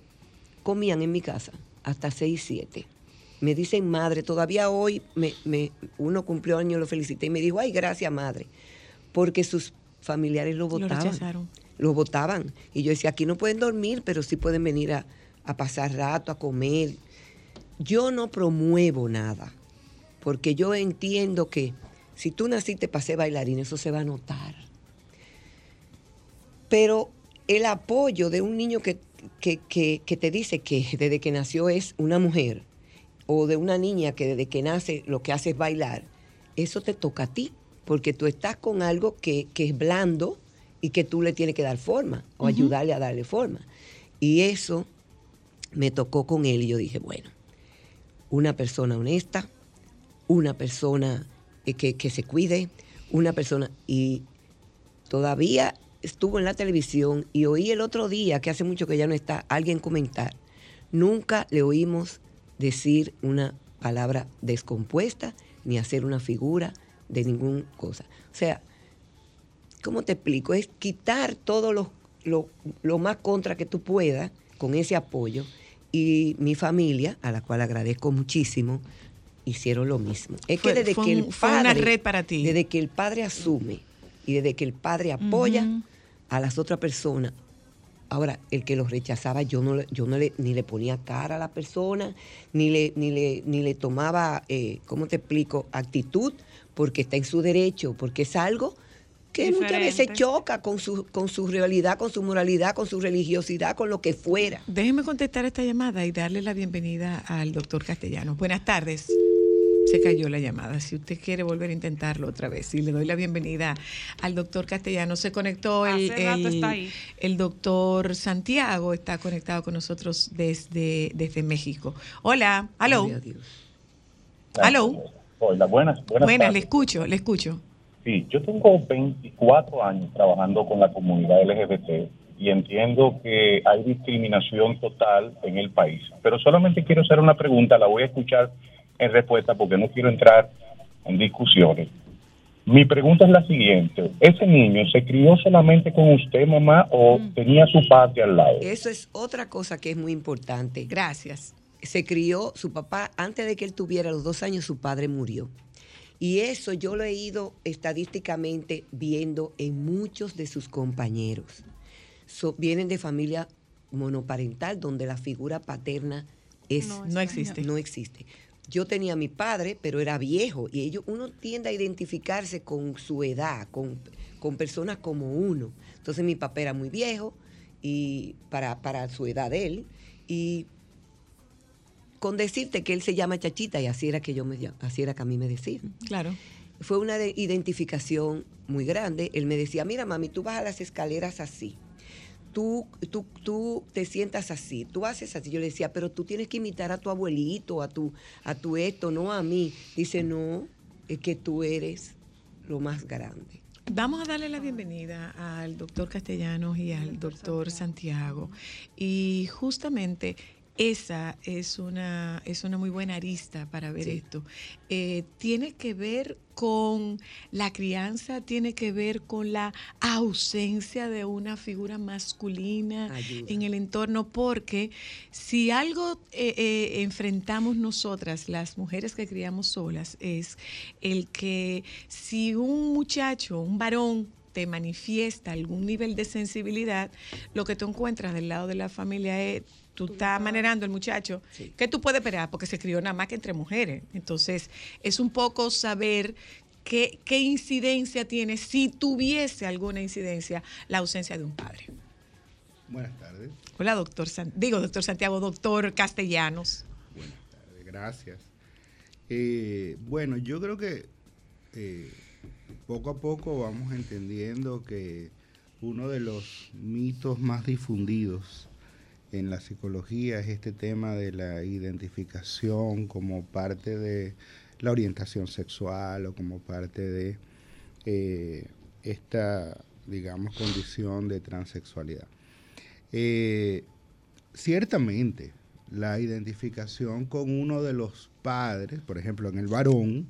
comían en mi casa? Hasta seis, siete. Me dicen madre, todavía hoy me, me, uno cumplió año, lo felicité y me dijo, ay, gracias madre, porque sus familiares lo votaban. Lo rechazaron. Lo votaban. Y yo decía, aquí no pueden dormir, pero sí pueden venir a, a pasar rato, a comer. Yo no promuevo nada. Porque yo entiendo que si tú naciste para ser bailarín, eso se va a notar. Pero el apoyo de un niño que, que, que, que te dice que desde que nació es una mujer, o de una niña que desde que nace lo que hace es bailar, eso te toca a ti, porque tú estás con algo que, que es blando y que tú le tienes que dar forma, o uh-huh. ayudarle a darle forma. Y eso me tocó con él y yo dije, bueno, una persona honesta, una persona que, que se cuide, una persona... Y todavía estuvo en la televisión y oí el otro día, que hace mucho que ya no está, alguien comentar. Nunca le oímos decir una palabra descompuesta ni hacer una figura de ninguna cosa. O sea, ¿cómo te explico? Es quitar todo lo, lo, lo más contra que tú puedas con ese apoyo. Y mi familia, a la cual agradezco muchísimo, hicieron lo mismo. Es fue, que desde que el padre, una red para ti. Desde que el padre asume y desde que el padre apoya uh-huh. a las otras personas, Ahora, el que los rechazaba, yo no, yo no le, ni le ponía cara a la persona, ni le, ni le, ni le tomaba, eh, ¿cómo te explico?, actitud, porque está en su derecho, porque es algo que diferente. Muchas veces choca con su, con su realidad, con su moralidad, con su religiosidad, con lo que fuera. Déjeme contestar esta llamada y darle la bienvenida al doctor Castellanos. Buenas tardes. Se cayó la llamada. Si usted quiere volver a intentarlo otra vez, y le doy la bienvenida al doctor Castellanos. Se conectó el, el, el doctor Santiago, está conectado con nosotros desde, desde México. Hola, aló. Aló. Hola, buenas, buenas. Buenas, le escucho, le escucho. Sí, yo tengo veinticuatro años trabajando con la comunidad L G B T y entiendo que hay discriminación total en el país. Pero solamente quiero hacer una pregunta, la voy a escuchar en respuesta porque no quiero entrar en discusiones. Mi pregunta es la siguiente: ¿ese niño se crió solamente con usted, mamá, o mm. tenía su padre al lado? Eso es otra cosa que es muy importante. Gracias. Se crió, su papá, antes de que él tuviera los dos años, su padre murió. Y eso yo lo he ido estadísticamente viendo en muchos de sus compañeros. So, vienen de familia monoparental, donde la figura paterna es, no, no existe. No existe. Yo tenía a mi padre, pero era viejo, y ellos, uno tiende a identificarse con su edad, con, con personas como uno. Entonces mi papá era muy viejo y para, para su edad de él, y con decirte que él se llama Chachita, y así era que yo me, así era que a mí me decían. Claro. Fue una de identificación muy grande. Él me decía: mira, mami, tú vas a las escaleras así. Tú, tú, tú te sientas así, tú haces así. Yo le decía: pero tú tienes que imitar a tu abuelito, a tu, a tu esto, no a mí. Dice: no, es que tú eres lo más grande. Vamos a darle la bienvenida al doctor Castellanos y al doctor Santiago. Y justamente esa es una, es una muy buena arista para ver sí. esto. Eh, tiene que ver con la crianza, tiene que ver con la ausencia de una figura masculina Ayuda. En el entorno, porque si algo eh, eh, enfrentamos nosotras, las mujeres que criamos solas, es el que si un muchacho, un varón, te manifiesta algún nivel de sensibilidad, lo que tú encuentras del lado de la familia es: tú estás manerando el muchacho, sí. ¿qué tú puedes esperar? Porque se crió nada más que entre mujeres. Entonces, es un poco saber qué, qué incidencia tiene, si tuviese alguna incidencia, la ausencia de un padre. Buenas tardes. Hola, doctor, San, digo, doctor Santiago, doctor Castellanos. Buenas tardes, gracias. Eh, bueno, yo creo que eh, poco a poco vamos entendiendo que uno de los mitos más difundidos en la psicología es este tema de la identificación como parte de la orientación sexual o como parte de eh, esta, digamos, condición de transexualidad. Eh, ciertamente, la identificación con uno de los padres, por ejemplo, en el varón,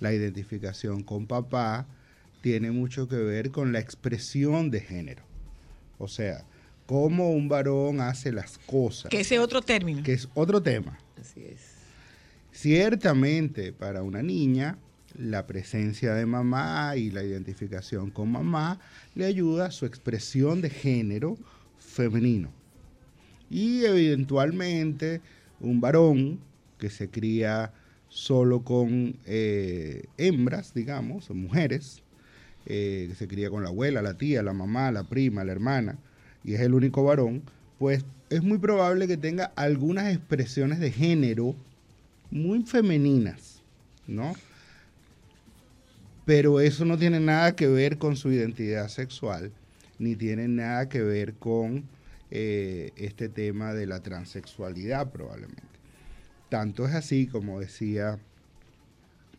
la identificación con papá tiene mucho que ver con la expresión de género. O sea, cómo un varón hace las cosas. Que ese es otro término. Que es otro tema. Así es. Ciertamente, para una niña, la presencia de mamá y la identificación con mamá le ayuda a su expresión de género femenino. Y eventualmente, un varón que se cría solo con eh, hembras, digamos, o mujeres, eh, que se cría con la abuela, la tía, la mamá, la prima, la hermana, y es el único varón, pues es muy probable que tenga algunas expresiones de género muy femeninas, ¿no? Pero eso no tiene nada que ver con su identidad sexual, ni tiene nada que ver con eh, este tema de la transexualidad probablemente. Tanto es así, como decía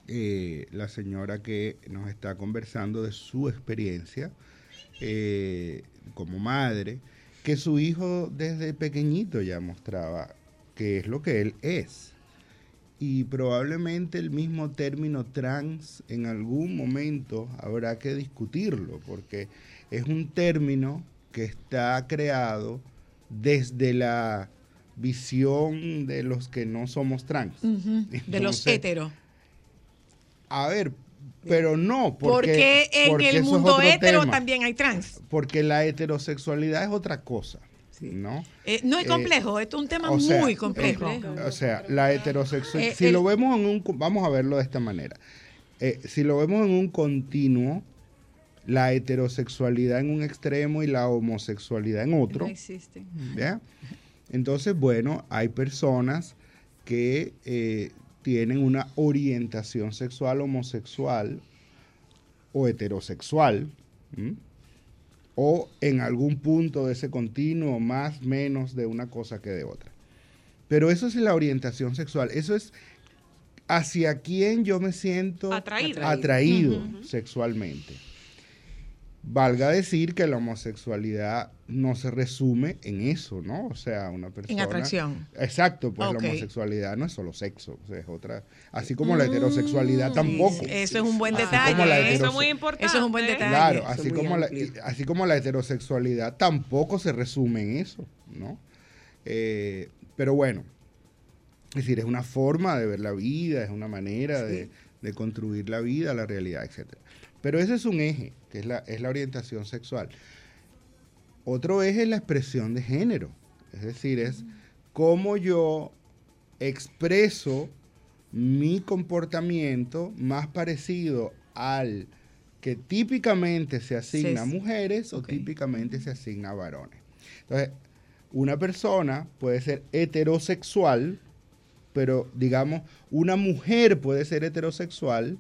eh, la señora que nos está conversando de su experiencia, eh, como madre, que su hijo desde pequeñito ya mostraba qué es lo que él es. Y probablemente el mismo término trans en algún momento habrá que discutirlo, porque es un término que está creado desde la visión de los que no somos trans. Uh-huh. Entonces, de los héteros. A ver, pero no, porque, porque en porque el mundo hetero tema. También hay trans. Porque la heterosexualidad es otra cosa. Sí. ¿No? Eh, no es complejo, eh, esto es un tema o sea, muy complejo. Eh, o sea, la heterosexualidad, eh, si el, lo vemos en un, vamos a verlo de esta manera, eh, si lo vemos en un continuo, la heterosexualidad en un extremo y la homosexualidad en otro. No existe. ¿Ya? Entonces, bueno, hay personas que eh, tienen una orientación sexual homosexual o heterosexual, ¿m? O en algún punto de ese continuo, más, menos de una cosa que de otra. Pero eso es la orientación sexual, eso es hacia quién yo me siento atraído, atraído uh-huh. sexualmente. Valga decir que la homosexualidad no se resume en eso, ¿no? O sea, una persona... En atracción. Exacto, pues okay. La homosexualidad no es solo sexo, o sea, es otra... Así como mm, la heterosexualidad sí, tampoco. Eso es un buen detalle, heterose... eso es muy importante. Eso es un buen detalle. Claro, así como, la, así como la heterosexualidad tampoco se resume en eso, ¿no? Eh, pero bueno, es decir, es una forma de ver la vida, es una manera sí. de, de construir la vida, la realidad, etcétera. Pero ese es un eje, que es la, es la orientación sexual. Otro eje es la expresión de género, es decir, es cómo yo expreso mi comportamiento más parecido al que típicamente se asigna a mujeres o okay. típicamente se asigna a varones. Entonces, una persona puede ser heterosexual, pero digamos, una mujer puede ser heterosexual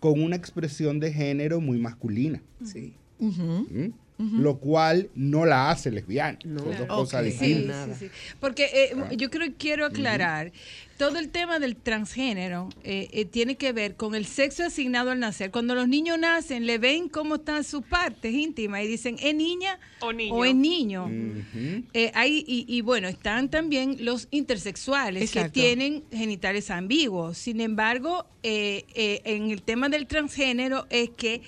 con una expresión de género muy masculina. Sí. Uh-huh. ¿Mm? Uh-huh. Lo cual no la hace lesbiana. No. Son dos okay. cosas distintas. Sí, sí, sí. Porque eh, ah. yo creo, quiero aclarar, uh-huh. todo el tema del transgénero eh, eh, tiene que ver con el sexo asignado al nacer. Cuando los niños nacen, le ven cómo están sus partes íntimas y dicen, ¿es niña o, niño. o es niño? Uh-huh. eh, hay, y, y bueno, están también los intersexuales Exacto. que tienen genitales ambiguos. Sin embargo, eh, eh, en el tema del transgénero es que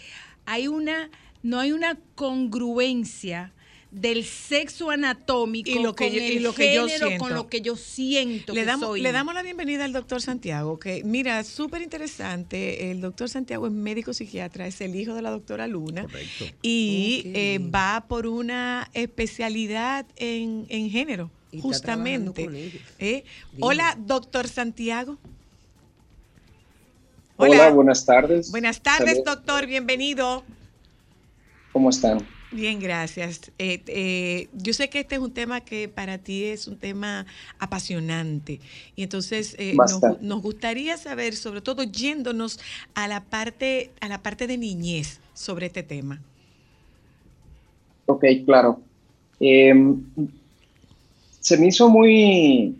hay una... No hay una congruencia del sexo anatómico y lo que con yo, el y lo género, que yo siento. con lo que yo siento le que damos, soy. Le damos la bienvenida al doctor Santiago, que mira, súper interesante. El doctor Santiago es médico psiquiatra, es el hijo de la doctora Luna. Correcto. Y okay. eh, va por una especialidad en, en género, y justamente. ¿Eh? Hola, doctor Santiago. Hola. Hola, buenas tardes. Buenas tardes, Salud. doctor, bienvenido. ¿Cómo están? Bien, gracias. Eh, eh, yo sé que este es un tema que para ti es un tema apasionante y entonces eh, nos, nos gustaría saber, sobre todo yéndonos a la parte a la parte de niñez sobre este tema. Ok, claro. Eh, se me hizo muy,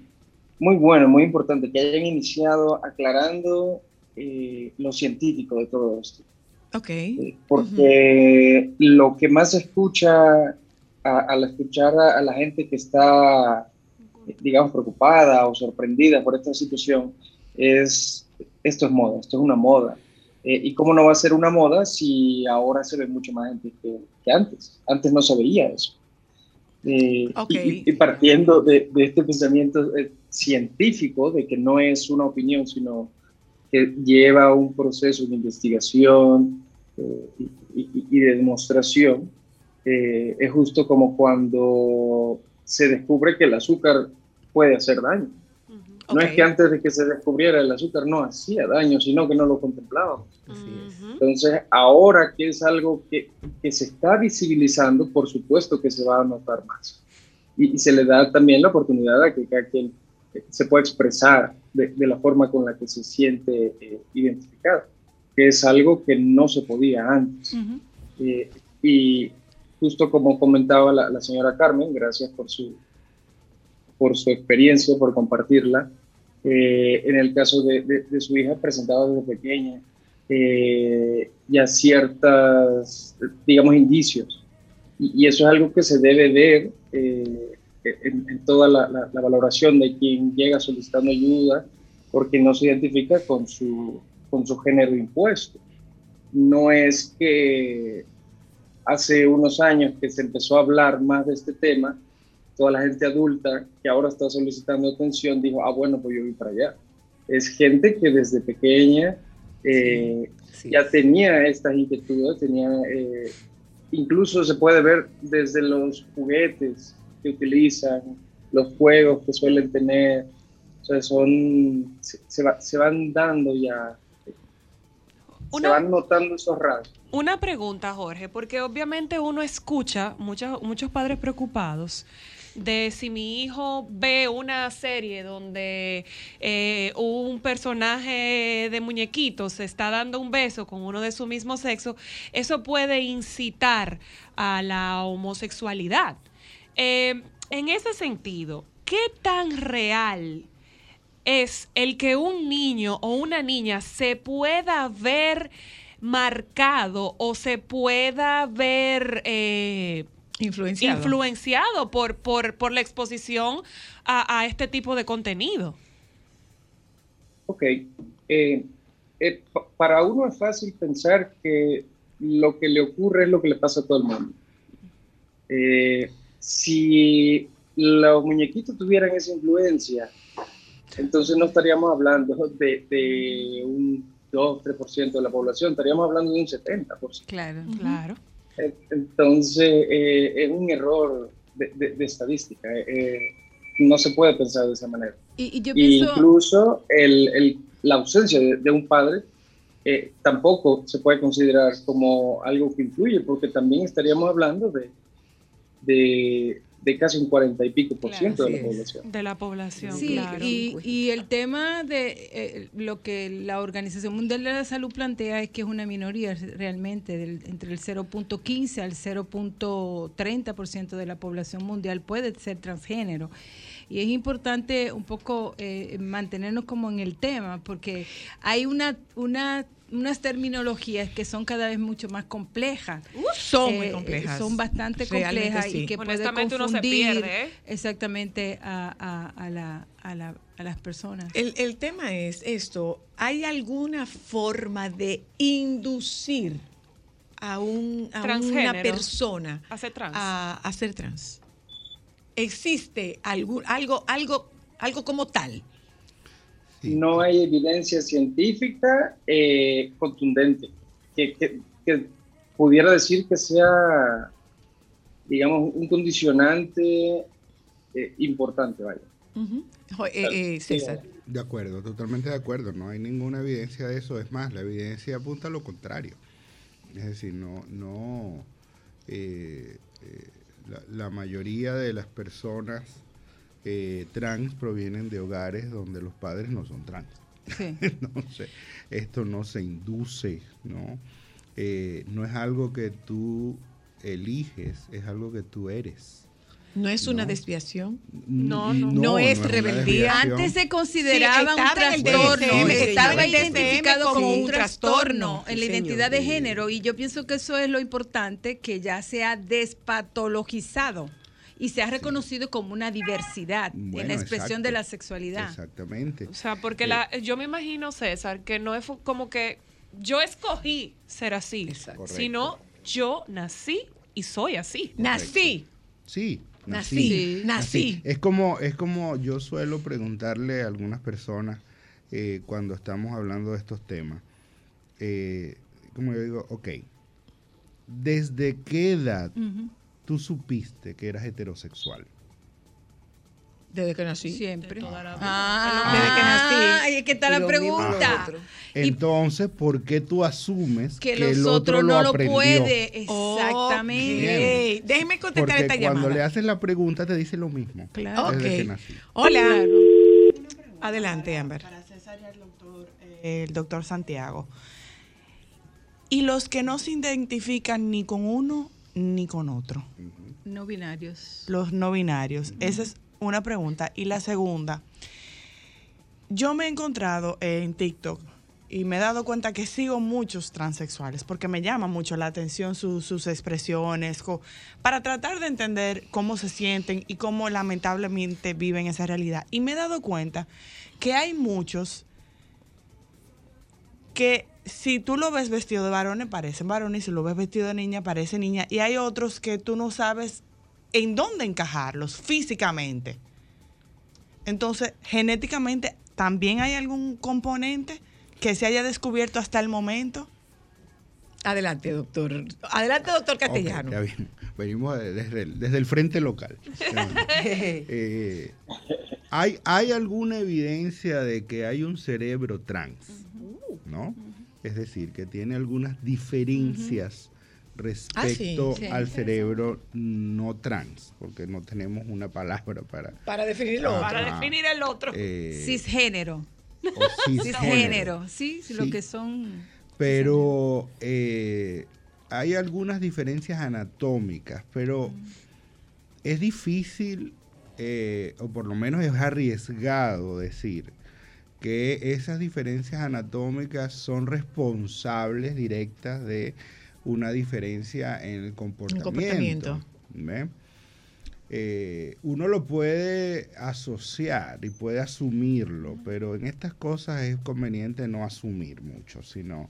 muy bueno, muy importante que hayan iniciado aclarando eh, lo científico de todo esto. Okay. Porque uh-huh. lo que más se escucha a, al escuchar a, a la gente que está, digamos, preocupada o sorprendida por esta situación es, esto es moda, esto es una moda. Eh, ¿Y cómo no va a ser una moda si ahora se ve mucha más gente que, que antes? Antes no se veía eso. Eh, okay. y, y partiendo de, de este pensamiento eh, científico de que no es una opinión, sino que lleva un proceso de investigación eh, y, y, y de demostración, eh, es justo como cuando se descubre que el azúcar puede hacer daño. Uh-huh. No okay. es que antes de que se descubriera el azúcar no hacía daño, sino que no lo contemplábamos. Uh-huh. Entonces, ahora que es algo que, que se está visibilizando, por supuesto que se va a notar más. Y, y se le da también la oportunidad a que cada quien se pueda expresar de, de la forma con la que se siente eh, identificado, que es algo que no se podía antes. Uh-huh. eh, y justo como comentaba la, la señora Carmen, gracias por su, por su experiencia, por compartirla, eh, en el caso de, de, de su hija presentaba desde pequeña eh, ya ciertas, digamos, indicios. Y, y eso es algo que se debe ver eh, En, en toda la, la, la valoración de quien llega solicitando ayuda porque no se identifica con su, con su género impuesto. No es que hace unos años que se empezó a hablar más de este tema, toda la gente adulta que ahora está solicitando atención dijo, ah, bueno, pues yo voy para allá. Es gente que desde pequeña eh, sí, sí. ya tenía estas inquietudes, tenía, eh, incluso se puede ver desde los juguetes, que utilizan, los juegos que suelen tener, o sea, son, se, se, va, se van dando ya, una, se van notando esos rasgos. Una pregunta, Jorge, porque obviamente uno escucha muchos, muchos padres preocupados de si mi hijo ve una serie donde eh, un personaje de muñequitos se está dando un beso con uno de su mismo sexo, eso puede incitar a la homosexualidad. Eh, en ese sentido, ¿qué tan real es el que un niño o una niña se pueda ver marcado o se pueda ver... Eh, Influenciado. Influenciado por, por, por la exposición a, a este tipo de contenido. Ok. Eh, eh, para uno es fácil pensar que lo que le ocurre es lo que le pasa a todo el mundo. Eh, si los muñequitos tuvieran esa influencia, entonces no estaríamos hablando de, de un dos a tres por ciento de la población, estaríamos hablando de un setenta por ciento. Claro, uh-huh. claro. Entonces, eh, es un error de, de, de estadística. Eh, no se puede pensar de esa manera. Y, y yo pienso... Incluso el, el, la ausencia de, de un padre eh, tampoco se puede considerar como algo que influye, porque también estaríamos hablando de, de, de casi un cuarenta y pico por ciento claro, de, la población. de la población. Sí, claro. y, y el tema de eh, lo que la Organización Mundial de la Salud plantea es que es una minoría realmente, del, entre el cero punto quince al cero punto treinta por ciento de la población mundial puede ser transgénero. Y es importante un poco eh, mantenernos como en el tema, porque hay una... una unas terminologías que son cada vez mucho más complejas. Uh, son eh, muy complejas. Son bastante complejas sí. y que puede confundir uno se pierde, ¿eh? exactamente a, a, a, la, a, la, a las personas. El, el tema es esto, ¿hay alguna forma de inducir a, un, a una persona a ser trans? A, a ser trans? ¿Existe algún, algo, algo, algo como tal? Sí. No hay evidencia científica eh, contundente que, que, que pudiera decir que sea, digamos, un condicionante eh, importante, vaya. Uh-huh. eh, eh, César. De acuerdo, totalmente de acuerdo. No hay ninguna evidencia de eso. Es más, la evidencia apunta a lo contrario. Es decir, no, no eh, eh, la, la mayoría de las personas Eh, trans provienen de hogares donde los padres no son trans. Sí. Entonces, esto no se induce, ¿no? Eh, no es algo que tú eliges, es algo que tú eres. ¿No es una no. desviación? No, no, no. No es no rebeldía. Antes se consideraba sí, un trastorno, el D S M, estaba identificado como, como un trastorno en la señor, identidad de género, y yo pienso que eso es lo importante, que ya se ha despatologizado. Y se ha reconocido sí. como una diversidad bueno, en la expresión exacto, de la sexualidad. Exactamente. O sea, porque eh. la, yo me imagino, César, que no es como que yo escogí ser así, exacto. sino Correcto. yo nací y soy así. Correcto. Nací. Sí, nací. Nací. Sí. nací. Es como, es como yo suelo preguntarle a algunas personas eh, cuando estamos hablando de estos temas. Eh, como yo digo, ok, ¿desde qué edad? Uh-huh. ¿Tú supiste que eras heterosexual? Desde que nací. Siempre. De toda la vida. Ah, ah, desde que nací. Ay, es que está la pregunta. Entonces, ¿por qué tú asumes que, que los el otro, otro no lo aprendió? Puede? Exactamente. Okay. Déjeme contestar Porque esta llamada. Cuando le haces la pregunta, te dice lo mismo. Claro. Desde okay. que nací. Hola. Claro. Adelante, Amber. Para César y el doctor, eh, el doctor Santiago. ¿Y los que no se identifican ni con uno ni con otro? No binarios. Los no binarios. Uh-huh. Esa es una pregunta. Y la segunda, yo me he encontrado en TikTok y me he dado cuenta que sigo muchos transexuales porque me llama mucho la atención su, sus expresiones para tratar de entender cómo se sienten y cómo lamentablemente viven esa realidad. Y me he dado cuenta que hay muchos que si tú lo ves vestido de varones, parecen varones, y si lo ves vestido de niña, parece niña. Y hay otros que tú no sabes en dónde encajarlos físicamente. Entonces, genéticamente, ¿también hay algún componente que se haya descubierto hasta el momento? Adelante, doctor. Adelante, doctor Castellanos. Okay, venimos desde el, desde el frente local. eh, hay, hay alguna evidencia de que hay un cerebro trans, ¿no? Es decir, que tiene algunas diferencias respecto ah, sí, sí, al cerebro no trans, porque no tenemos una palabra para... Para definirlo. Para, para definir el otro. Eh, cisgénero. O cisgénero. Cisgénero, sí, sí, lo que son... Pero eh, hay algunas diferencias anatómicas, pero uh-huh. es difícil, eh, o por lo menos es arriesgado decir, que esas diferencias anatómicas son responsables directas de una diferencia en el comportamiento. El comportamiento. Eh, uno lo puede asociar y puede asumirlo, pero en estas cosas es conveniente no asumir mucho, sino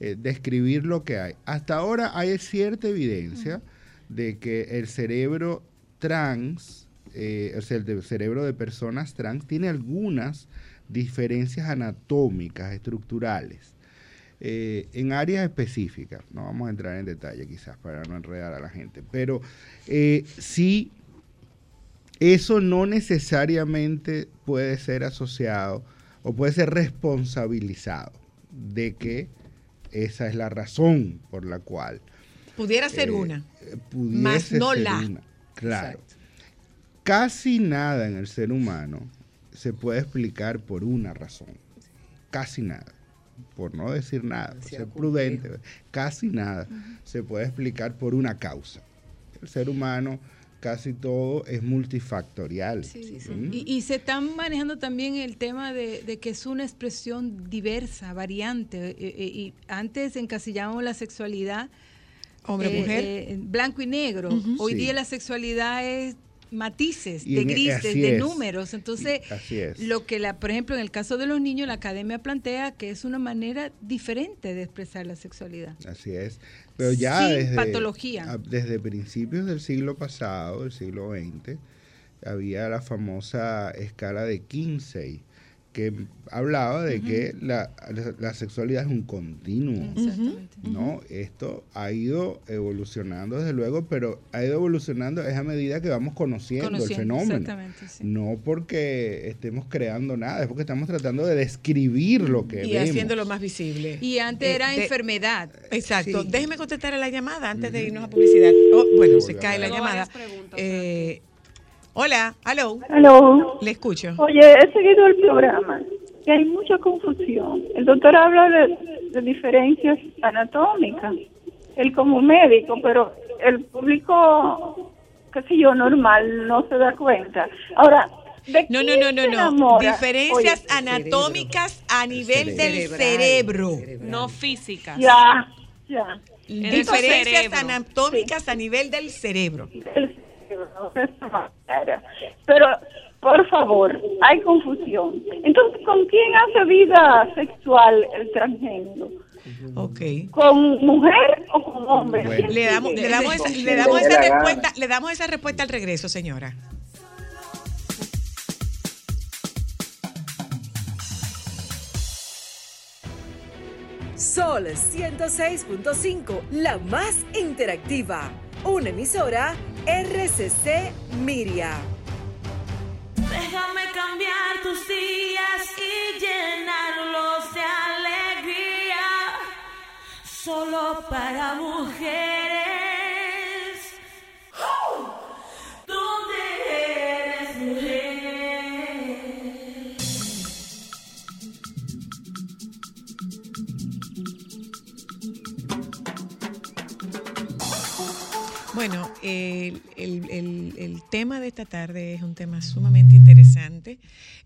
eh, describir lo que hay. Hasta ahora hay cierta evidencia de que el cerebro trans, eh, o sea, el cerebro de personas trans, tiene algunas diferencias anatómicas, estructurales, eh, en áreas específicas. No vamos a entrar en detalle quizás para no enredar a la gente, pero eh, sí... Eso no necesariamente puede ser asociado o puede ser responsabilizado de que esa es la razón por la cual... Pudiera ser eh, una, más no ser la. Una. Claro. Exacto. Casi nada en el ser humano se puede explicar por una razón. Casi nada. Por no decir nada, por ser prudente. Casi nada uh-huh. se puede explicar por una causa. El ser humano... Casi todo es multifactorial. Sí, sí, sí. Mm. Y, y se están manejando también el tema de, de que es una expresión diversa, variante. Y, y, y antes encasillábamos la sexualidad hombre-mujer, eh, eh, blanco y negro. Uh-huh. Hoy sí. día la sexualidad es matices, y de grises, de es. números. Entonces, así es. Lo que la, por ejemplo, en el caso de los niños, la academia plantea que es una manera diferente de expresar la sexualidad. Así es. Pero ya sin desde, patología. Desde principios del siglo pasado, del siglo veinte, había la famosa escala de Kinsey, que hablaba de uh-huh. que la, la, la sexualidad es un continuo. Exactamente. ¿No? Uh-huh. Esto ha ido evolucionando, desde luego, pero ha ido evolucionando es a medida que vamos conociendo, conociendo el fenómeno. Exactamente, sí. No porque estemos creando nada, es porque estamos tratando de describir lo que y vemos. Y haciéndolo más visible. Y antes de, era de, enfermedad. Exacto. Sí. Déjeme contestar a la llamada antes uh-huh. de irnos a publicidad. Oh, bueno, se cae la llamada. Eh... Hola, hello. Hello. Le escucho. Oye, he seguido el programa y hay mucha confusión. El doctor habla de, de diferencias anatómicas, él como médico, pero el público, qué sé yo, normal, no se da cuenta. Ahora, ¿de no, no, no, no, no. Diferencias Oye, anatómicas a nivel cerebro. del cerebro, Cerebral. no físicas. Ya, ya. Diferencias cerebro. anatómicas sí. a nivel del cerebro. El, Pero, por favor, hay confusión. Entonces, ¿con quién hace vida sexual el transgénero? Okay. ¿Con mujer o con hombre? Bueno. Le damos, le damos, esa, le damos esa respuesta, le damos esa respuesta al regreso, señora. Sol ciento seis punto cinco, la más interactiva. Una emisora R C C Miria. Déjame cambiar tus días y llenarlos de alegría. Solo para mujeres. ¡Oh! ¿Dónde eres mujer? Bueno, el, el, el, el tema de esta tarde es un tema sumamente interesante,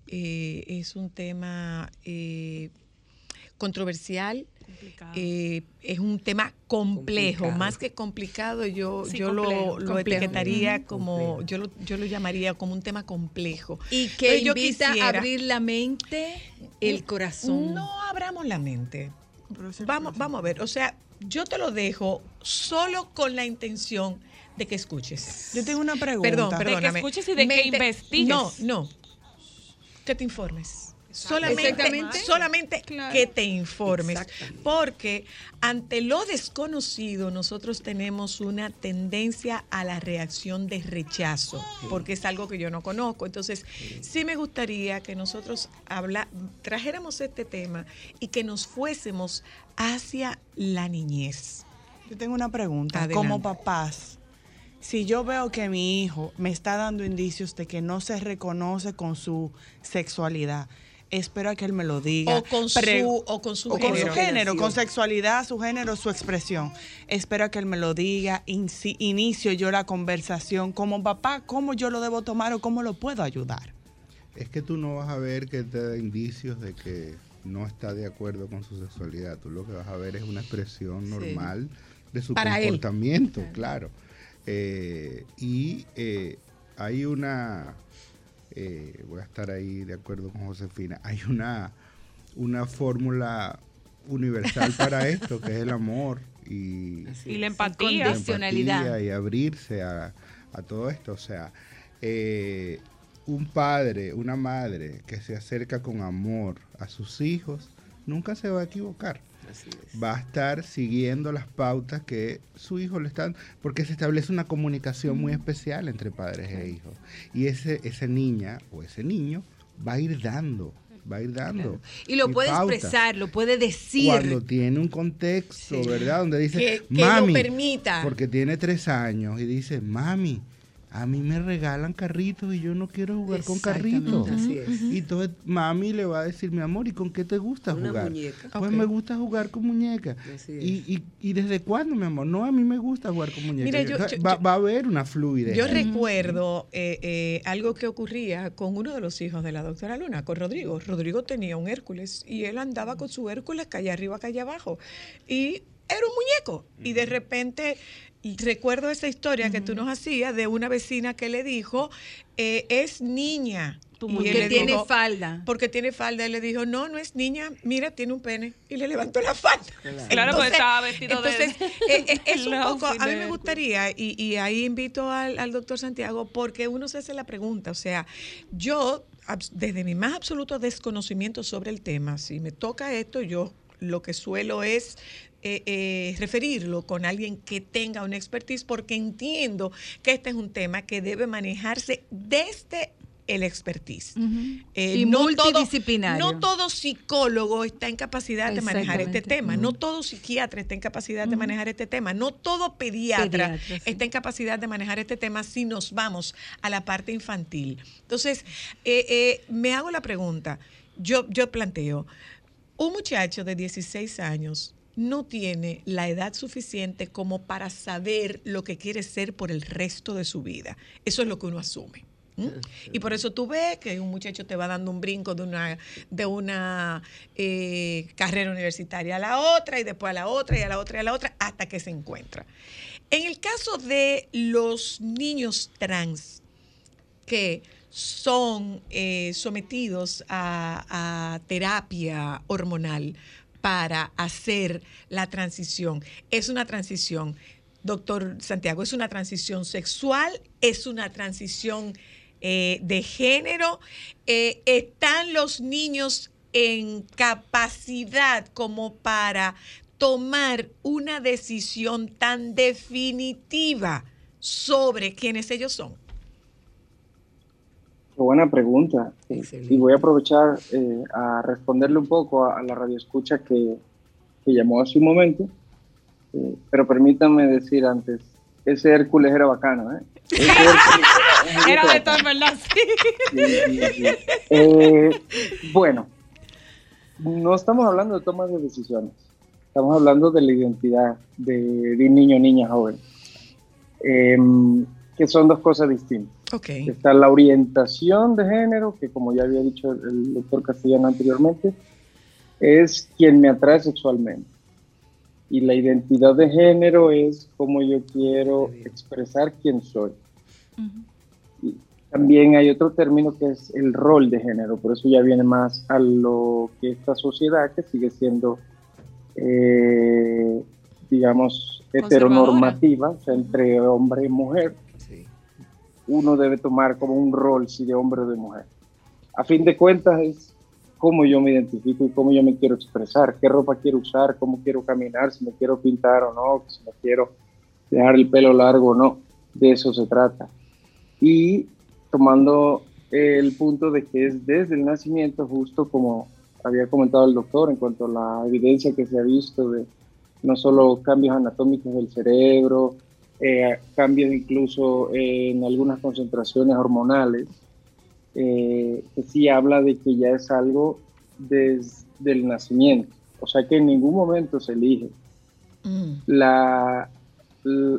eh, es un tema eh, controversial, eh, es un tema complejo, complicado. Más que complicado, yo, sí, yo complejo, lo, lo etiquetaría como, complejo. yo lo yo lo llamaría como un tema complejo. Y que Entonces, invita yo quisiera, a abrir la mente, el corazón. No abramos la mente, vamos, vamos a ver, o sea... Yo te lo dejo solo con la intención de que escuches. Yo tengo una pregunta. Perdón, perdóname. De que escuches y de Me que te... investigues. No, no. Que te informes. Solamente, solamente claro. que te informes, porque ante lo desconocido nosotros tenemos una tendencia a la reacción de rechazo, porque es algo que yo no conozco. Entonces sí me gustaría que nosotros habla, trajéramos este tema y que nos fuésemos hacia la niñez. Yo tengo una pregunta. Adelante. Como papás, si yo veo que mi hijo me está dando indicios de que no se reconoce con su sexualidad, espero a que él me lo diga. O con su, o con su o género. Con su género, con sexualidad, su género, su expresión. Espero a que él me lo diga. Inicio yo la conversación como papá, ¿cómo yo lo debo tomar o cómo lo puedo ayudar? Es que tú no vas a ver que te da indicios de que no está de acuerdo con su sexualidad. Tú lo que vas a ver es una expresión normal sí. de su Para comportamiento, él. claro. Eh, y eh, hay una... Eh, voy a estar ahí de acuerdo con Josefina, hay una, una fórmula universal para esto, que es el amor y, y la empatía, la empatía y abrirse a, a todo esto. O sea, eh, un padre, una madre que se acerca con amor a sus hijos nunca se va a equivocar. Así es. Va a estar siguiendo las pautas que su hijo le está dando, porque se establece una comunicación muy especial entre padres e hijos. Y ese, esa niña o ese niño va a ir dando, va a ir dando. Claro. Y lo puede pauta. expresar, lo puede decir. Cuando tiene un contexto, sí. ¿verdad? Donde dice, que, que mami, lo permita. Porque tiene tres años y dice, mami, a mí me regalan carritos y yo no quiero jugar con carritos. Así es. Y entonces mami le va a decir, mi amor, ¿y con qué te gusta Una jugar? Muñeca. Pues okay. me gusta jugar con muñecas. Y, y, ¿Y desde cuándo, mi amor? No, a mí me gusta jugar con muñecas. Mira, yo, yo, va, yo, va a haber una fluidez. Yo recuerdo eh, eh, algo que ocurría con uno de los hijos de la doctora Luna, con Rodrigo. Rodrigo tenía un Hércules y él andaba con su Hércules calle arriba, calle abajo. Y era un muñeco. Y de repente... Recuerdo esa historia uh-huh. que tú nos hacías de una vecina que le dijo, eh, es niña. Porque tiene dijo, falda. Porque tiene falda. Él le dijo, no, no es niña, mira, tiene un pene. Y le levantó la falda. Claro, entonces, porque estaba vestido entonces, de... Entonces, es, es un poco... A mí me gustaría, y, y ahí invito al, al doctor Santiago, porque uno se hace la pregunta, o sea, yo, desde mi más absoluto desconocimiento sobre el tema, si me toca esto, yo lo que suelo es... Eh, eh, referirlo con alguien que tenga una expertise, porque entiendo que este es un tema que debe manejarse desde el expertise. Uh-huh. eh, y no multidisciplinario. Todo, no todo psicólogo está en capacidad de manejar este tema, no todo psiquiatra está en capacidad uh-huh. de manejar este tema, no todo pediatra, pediatra está sí. en capacidad de manejar este tema si nos vamos a la parte infantil. Entonces, eh, eh, me hago la pregunta, yo, yo planteo, un muchacho de dieciséis años no tiene la edad suficiente como para saber lo que quiere ser por el resto de su vida. Eso es lo que uno asume. ¿Mm? Y por eso tú ves que un muchacho te va dando un brinco de una, de una eh, carrera universitaria a la otra, y después a la otra, y a la otra, y a la otra, hasta que se encuentra. En el caso de los niños trans que son eh, sometidos a, a terapia hormonal, para hacer la transición. Es una transición, doctor Santiago, es una transición sexual, es una transición eh, de género. Eh, ¿Están los niños en capacidad como para tomar una decisión tan definitiva sobre quiénes ellos son? Buena pregunta. Excelente. Y voy a aprovechar eh, a responderle un poco a, a la radioescucha que, que llamó hace un momento, eh, pero permítanme decir antes, ese Hércules era bacano, ¿eh? Ese Hércules, era de todo, ¿verdad? Sí. sí, sí. Eh, bueno, no estamos hablando de tomas de decisiones, estamos hablando de la identidad de, de un niño, niña, joven, eh, que son dos cosas distintas. Okay. Está la orientación de género, que como ya había dicho el doctor Castellano anteriormente, es quien me atrae sexualmente. Y la identidad de género es cómo yo quiero expresar quién soy. Uh-huh. Y también hay otro término que es el rol de género, por eso ya viene más a lo que esta sociedad, que sigue siendo, eh, digamos, heteronormativa, o sea, entre hombre y mujer, uno debe tomar como un rol, si de hombre o de mujer. A fin de cuentas es cómo yo me identifico y cómo yo me quiero expresar, qué ropa quiero usar, cómo quiero caminar, si me quiero pintar o no, si me quiero dejar el pelo largo o no. De eso se trata. Y tomando el punto de que es desde el nacimiento, justo como había comentado el doctor, en cuanto a la evidencia que se ha visto de no solo cambios anatómicos del cerebro, eh, cambios incluso eh, en algunas concentraciones hormonales, eh, que sí habla de que ya es algo desde el nacimiento, o sea que en ningún momento se elige. Mm. La, la,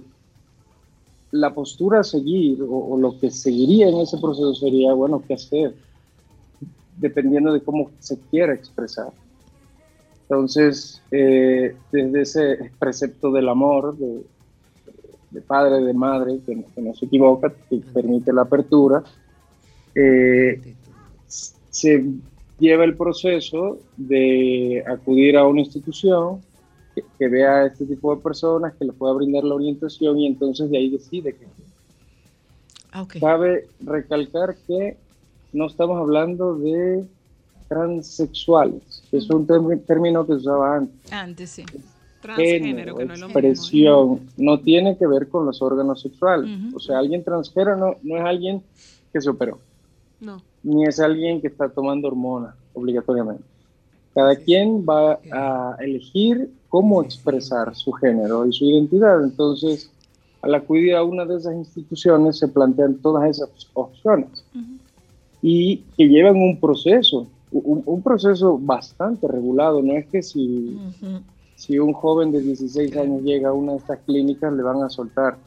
la postura a seguir o, o lo que seguiría en ese proceso sería, bueno, ¿qué hacer? Dependiendo de cómo se quiera expresar. Entonces, eh, desde ese precepto del amor, de, de padre, de madre, que no, que no se equivoca, que permite la apertura, eh, se lleva el proceso de acudir a una institución que, que vea a este tipo de personas, que le pueda brindar la orientación y entonces de ahí decide que... Okay. Cabe recalcar que no estamos hablando de transexuales, que es un término que se usaba antes. Antes, sí. Transgénero, género, que no es lo mismo. Expresión, no tiene que ver con los órganos sexuales. Uh-huh. O sea, alguien transgénero no, no es alguien que se operó. No. Ni es alguien que está tomando hormonas, obligatoriamente. Cada sí. quien va sí. a elegir cómo sí. expresar su género y su identidad. Entonces, al acudir a una de esas instituciones, se plantean todas esas opciones. Uh-huh. Y que llevan un proceso, un, un proceso bastante regulado. No es que si, uh-huh. si un joven de dieciséis años llega a una de estas clínicas, le van a soltar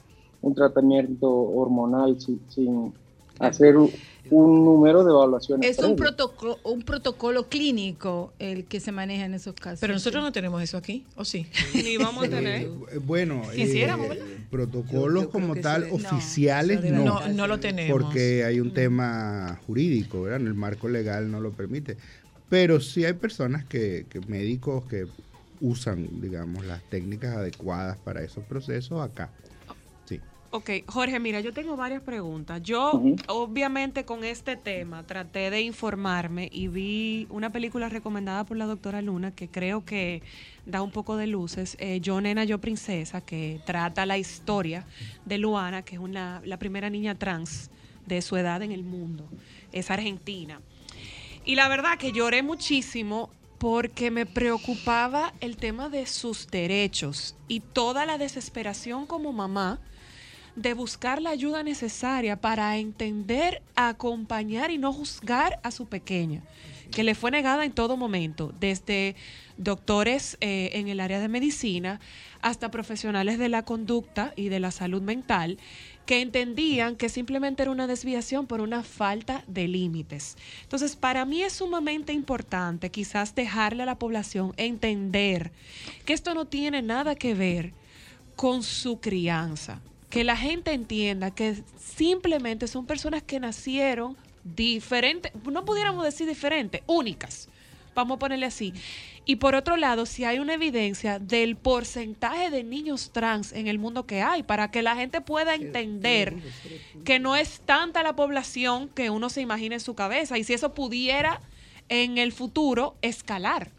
un tratamiento hormonal sin, sin hacer un, un número de evaluaciones. Es un protocolo, un protocolo clínico el que se maneja en esos casos. Pero nosotros no tenemos eso aquí, ¿o sí? Ni vamos a tener. Eh, bueno, quisiéramos, ¿verdad? Eh, protocolos yo, yo como tal, sí. oficiales, no. No, no, no lo tenemos. Porque hay un tema jurídico, ¿verdad? El marco legal no lo permite. Pero sí hay personas que, que médicos que usan, digamos, las técnicas adecuadas para esos procesos acá. Ok, Jorge, mira, yo tengo varias preguntas. Yo, uh-huh. obviamente, con este tema traté de informarme y vi una película recomendada por la doctora Luna que creo que da un poco de luces, eh, Yo Nena, Yo Princesa, que trata la historia de Luana, que es una, la primera niña trans de su edad en el mundo. Es argentina. Y la verdad que lloré muchísimo porque me preocupaba el tema de sus derechos y toda la desesperación como mamá de buscar la ayuda necesaria para entender, acompañar y no juzgar a su pequeña, que le fue negada en todo momento, desde doctores eh, en el área de medicina hasta profesionales de la conducta y de la salud mental, que entendían que simplemente era una desviación por una falta de límites. Entonces, para mí es sumamente importante quizás dejarle a la población entender que esto no tiene nada que ver con su crianza. Que la gente entienda que simplemente son personas que nacieron diferentes, no pudiéramos decir diferentes, únicas, vamos a ponerle así. Y por otro lado, si hay una evidencia del porcentaje de niños trans en el mundo que hay, para que la gente pueda entender que no es tanta la población que uno se imagina en su cabeza, y si eso pudiera en el futuro escalar.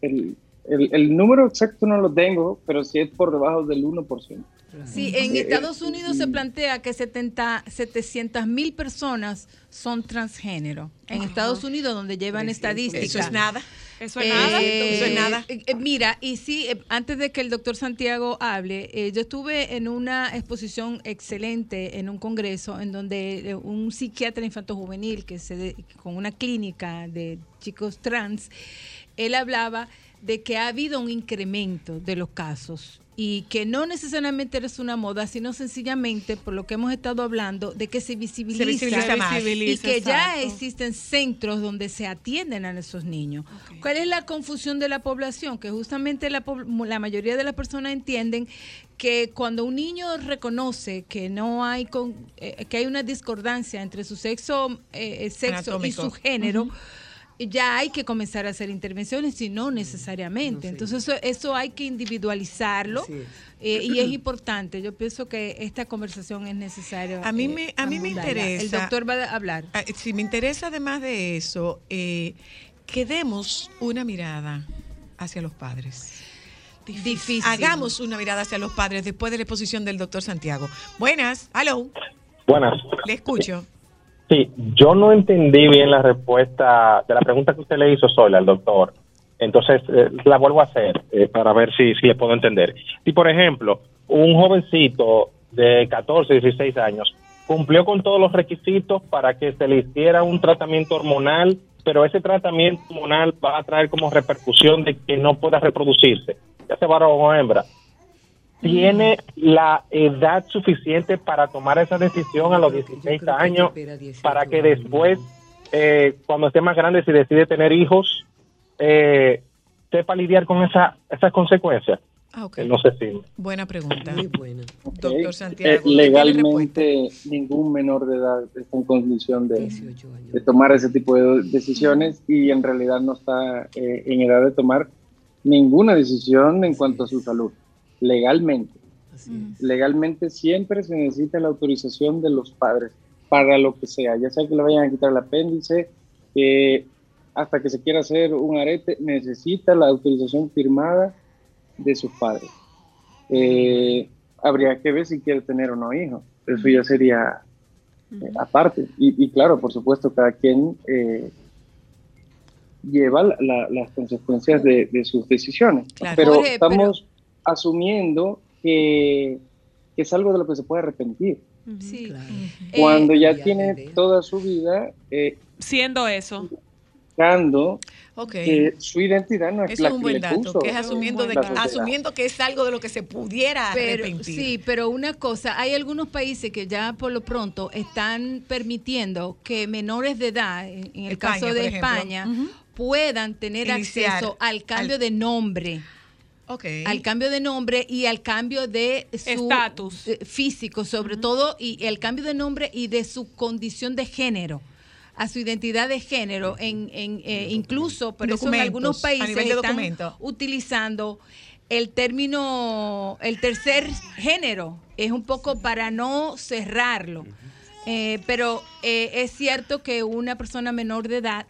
El... El, el número exacto no lo tengo, pero sí es por debajo del uno por ciento. Sí, en Estados Unidos se plantea que setecientas mil personas son transgénero. En uh-huh. Estados Unidos, donde llevan estadísticas. Eso es nada. Eso es eh, nada. Eso es nada. Eh, mira, y sí, eh, antes de que el doctor Santiago hable, eh, yo estuve en una exposición excelente en un congreso en donde eh, un psiquiatra infantojuvenil que se de, con una clínica de chicos trans, él hablaba de que ha habido un incremento de los casos y que no necesariamente es una moda, sino sencillamente, por lo que hemos estado hablando, de que se visibiliza, se visibiliza más. Visibiliza, y que exacto. ya existen centros donde se atienden a esos niños. Okay. ¿Cuál es la confusión de la población? Que justamente la, la mayoría de las personas entienden que cuando un niño reconoce que no hay con, eh, que hay una discordancia entre su sexo, eh, sexo y su género, uh-huh. ya hay que comenzar a hacer intervenciones, si no necesariamente. No, sí. Entonces eso, eso hay que individualizarlo, es. Eh, y es importante. Yo pienso que esta conversación es necesaria. A mí me, eh, a mí me interesa. El doctor va a hablar. Si me interesa, además de eso, eh, que demos una mirada hacia los padres. Difícil. Difícil. Hagamos una mirada hacia los padres después de la exposición del doctor Santiago. Buenas, hello. Buenas. Le escucho. Sí, yo no entendí bien la respuesta de la pregunta que usted le hizo sola al doctor. Entonces, eh, la vuelvo a hacer eh, para ver si, si le puedo entender. Si, por ejemplo, un jovencito de catorce, dieciséis años cumplió con todos los requisitos para que se le hiciera un tratamiento hormonal, pero ese tratamiento hormonal va a traer como repercusión de que no pueda reproducirse, ya sea varón o hembra. ¿Tiene la edad suficiente para tomar esa decisión a los dieciséis años para que después, eh, cuando esté más grande, si decide tener hijos, eh, sepa lidiar con esa, esas consecuencias? Ah, okay. No sé si... Buena pregunta. Muy buena. Okay. Doctor Santiago, eh, legalmente ningún menor de edad está en condición de, de tomar ese tipo de decisiones y en realidad no está eh, en edad de tomar ninguna decisión en cuanto a su salud. Legalmente. Así es. Legalmente siempre se necesita la autorización de los padres para lo que sea, ya sea que le vayan a quitar el apéndice, eh, hasta que se quiera hacer un arete, necesita la autorización firmada de sus padres. Eh, habría que ver si quiere tener o no hijos, eso ya sería eh, aparte. Y, y claro, por supuesto, cada quien eh, lleva la, la, las consecuencias de, de sus decisiones. Claro. Pero Jorge, estamos... Pero... asumiendo que, que es algo de lo que se puede arrepentir. Sí, claro. Cuando eh, ya, ya tiene entendí. toda su vida eh, siendo eso, buscando okay. que su identidad no es eso, la es un buen dato, puso, que es asumiendo, de, asumiendo que es algo de lo que se pudiera pero, arrepentir. Sí, pero una cosa, hay algunos países que ya por lo pronto están permitiendo que menores de edad, en el España, caso de España, uh-huh. puedan tener Iniciar acceso al cambio al, de nombre. Okay. Al cambio de nombre y al cambio de su estatus físico, sobre uh-huh. todo, y el cambio de nombre y de su condición de género, a su identidad de género, en, en eh, incluso, por eso en algunos países están utilizando el término, el tercer género, es un poco para no cerrarlo, uh-huh. eh, pero eh, es cierto que una persona menor de edad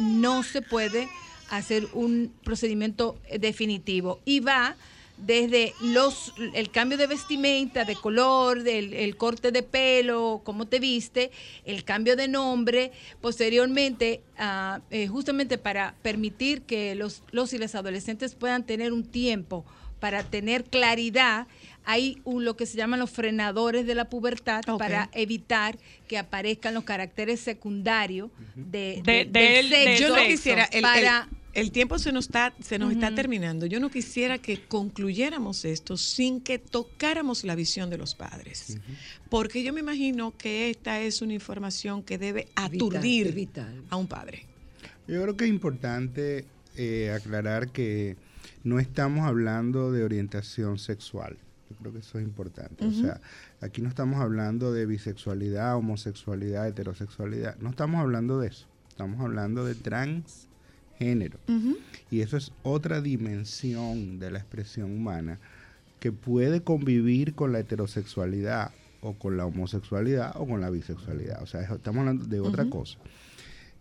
no se puede hacer un procedimiento definitivo y va desde los el cambio de vestimenta, de color, del el corte de pelo, cómo te viste, el cambio de nombre, posteriormente uh, eh, justamente para permitir que los, los y las adolescentes puedan tener un tiempo para tener claridad. Hay un, lo que se llaman los frenadores de la pubertad, okay. para evitar que aparezcan los caracteres secundarios de, de, de, del, del sexo. Yo no quisiera, el, para... el, el tiempo se nos está, se nos uh-huh. está terminando. Yo no quisiera que concluyéramos esto sin que tocáramos la visión de los padres, uh-huh. porque yo me imagino que esta es una información que debe aturdir vital, vital. a un padre. Yo creo que es importante eh, aclarar que no estamos hablando de orientación sexual. Creo que eso es importante, uh-huh. o sea, aquí no estamos hablando de bisexualidad, homosexualidad, heterosexualidad, no estamos hablando de eso, estamos hablando de transgénero, uh-huh. y eso es otra dimensión de la expresión humana que puede convivir con la heterosexualidad o con la homosexualidad o con la bisexualidad, o sea, estamos hablando de otra uh-huh. cosa.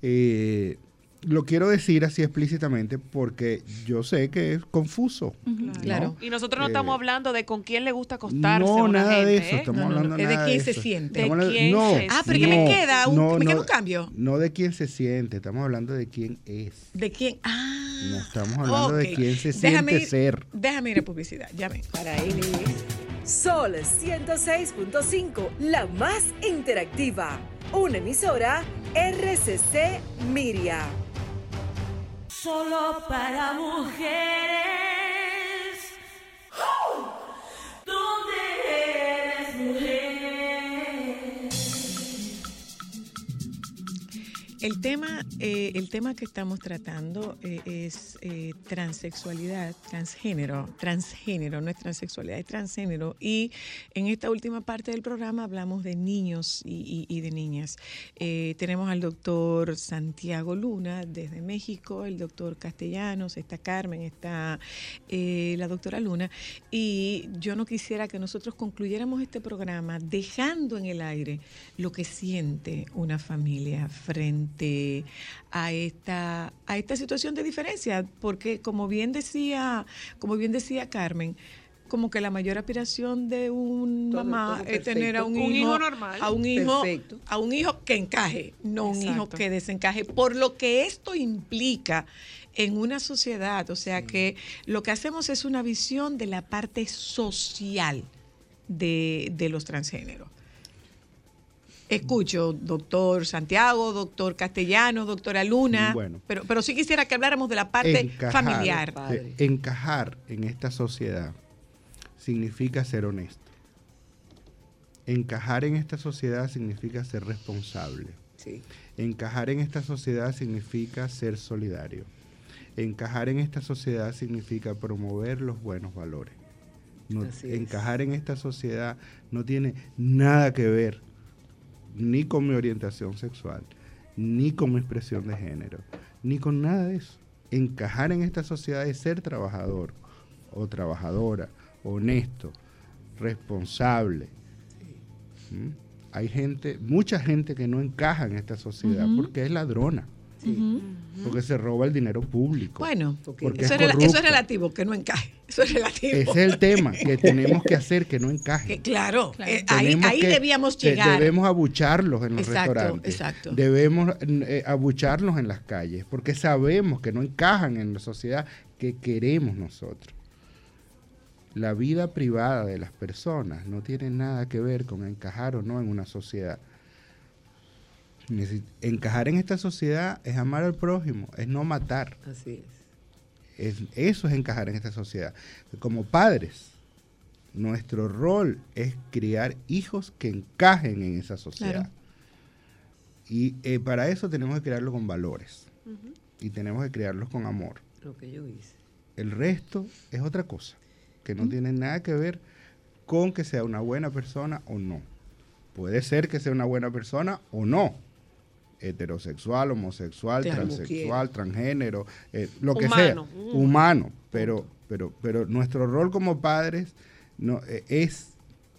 Eh, Lo quiero decir así explícitamente porque yo sé que es confuso. Claro. ¿No? Y nosotros no eh, estamos hablando de con quién le gusta acostarse. No, una nada gente, de eso. ¿eh? Estamos no, no, hablando no, nada de, de quién se siente. De quién no, se ah, pero no, que me queda un, no, me queda un cambio. No, no de quién se siente, estamos hablando de quién es. De quién. Ah. No estamos hablando okay. de quién se déjame siente ir, ser. Déjame ir a publicidad. Ya ven. Para él es. Sol ciento seis punto cinco, la más interactiva. Una emisora R C C Miria. Solo para mujeres. ¡Oh! ¿Dónde eres mujer? El tema, eh, el tema que estamos tratando eh, es eh, transexualidad, transgénero, transgénero, no es transexualidad, es transgénero. Y en esta última parte del programa hablamos de niños y, y, y de niñas. Eh, tenemos al doctor Santiago Luna desde México, el doctor Castellanos, está Carmen, está eh, la doctora Luna. Y yo no quisiera que nosotros concluyéramos este programa dejando en el aire lo que siente una familia frente a esta, a esta situación de diferencia, porque como bien decía, como bien decía Carmen, como que la mayor aspiración de un todo, mamá todo es tener a un, un hijo, hijo normal, a un hijo, perfecto. a un hijo que encaje, no Exacto. un hijo que desencaje, por lo que esto implica en una sociedad, o sea que lo que hacemos es una visión de la parte social de, de los transgéneros. Escucho, doctor Santiago, doctor Castellano, doctora Luna, bueno, pero, pero sí quisiera que habláramos de la parte encajar, familiar. Padre. Encajar en esta sociedad significa ser honesto. Encajar en esta sociedad significa ser responsable. Sí. Encajar en esta sociedad significa ser solidario. Encajar en esta sociedad significa promover los buenos valores. No, encajar en esta sociedad no tiene nada que ver ni con mi orientación sexual, ni con mi expresión de género, ni con nada de eso. Encajar en esta sociedad es ser trabajador o trabajadora, honesto, responsable. Sí. ¿Mm? Hay gente, mucha gente que no encaja en esta sociedad uh-huh. porque es ladrona. Sí. Uh-huh. Porque se roba el dinero público. Bueno, porque eso, es rela- eso es relativo, que no encaje. Eso es relativo. Ese es el tema que tenemos que hacer, que no encaje. Que, claro, claro. Eh, ahí, ahí que, debíamos llegar. Debemos abucharlos en los exacto, restaurantes. Exacto. Debemos eh, abucharlos en las calles, porque sabemos que no encajan en la sociedad que queremos nosotros. La vida privada de las personas no tiene nada que ver con encajar o no en una sociedad. Encajar en esta sociedad es amar al prójimo, es no matar. Así es. es. Eso es encajar en esta sociedad. Como padres, nuestro rol es criar hijos que encajen en esa sociedad. Claro. Y eh, para eso tenemos que criarlos con valores. Uh-huh. Y tenemos que criarlos con amor. Lo que yo hice. El resto es otra cosa, que no uh-huh. tiene nada que ver con que sea una buena persona o no. Puede ser que sea una buena persona o no. Heterosexual, homosexual, claro, transexual, transgénero, eh, lo humano, que sea, humano. humano pero, pero, pero nuestro rol como padres no, eh, es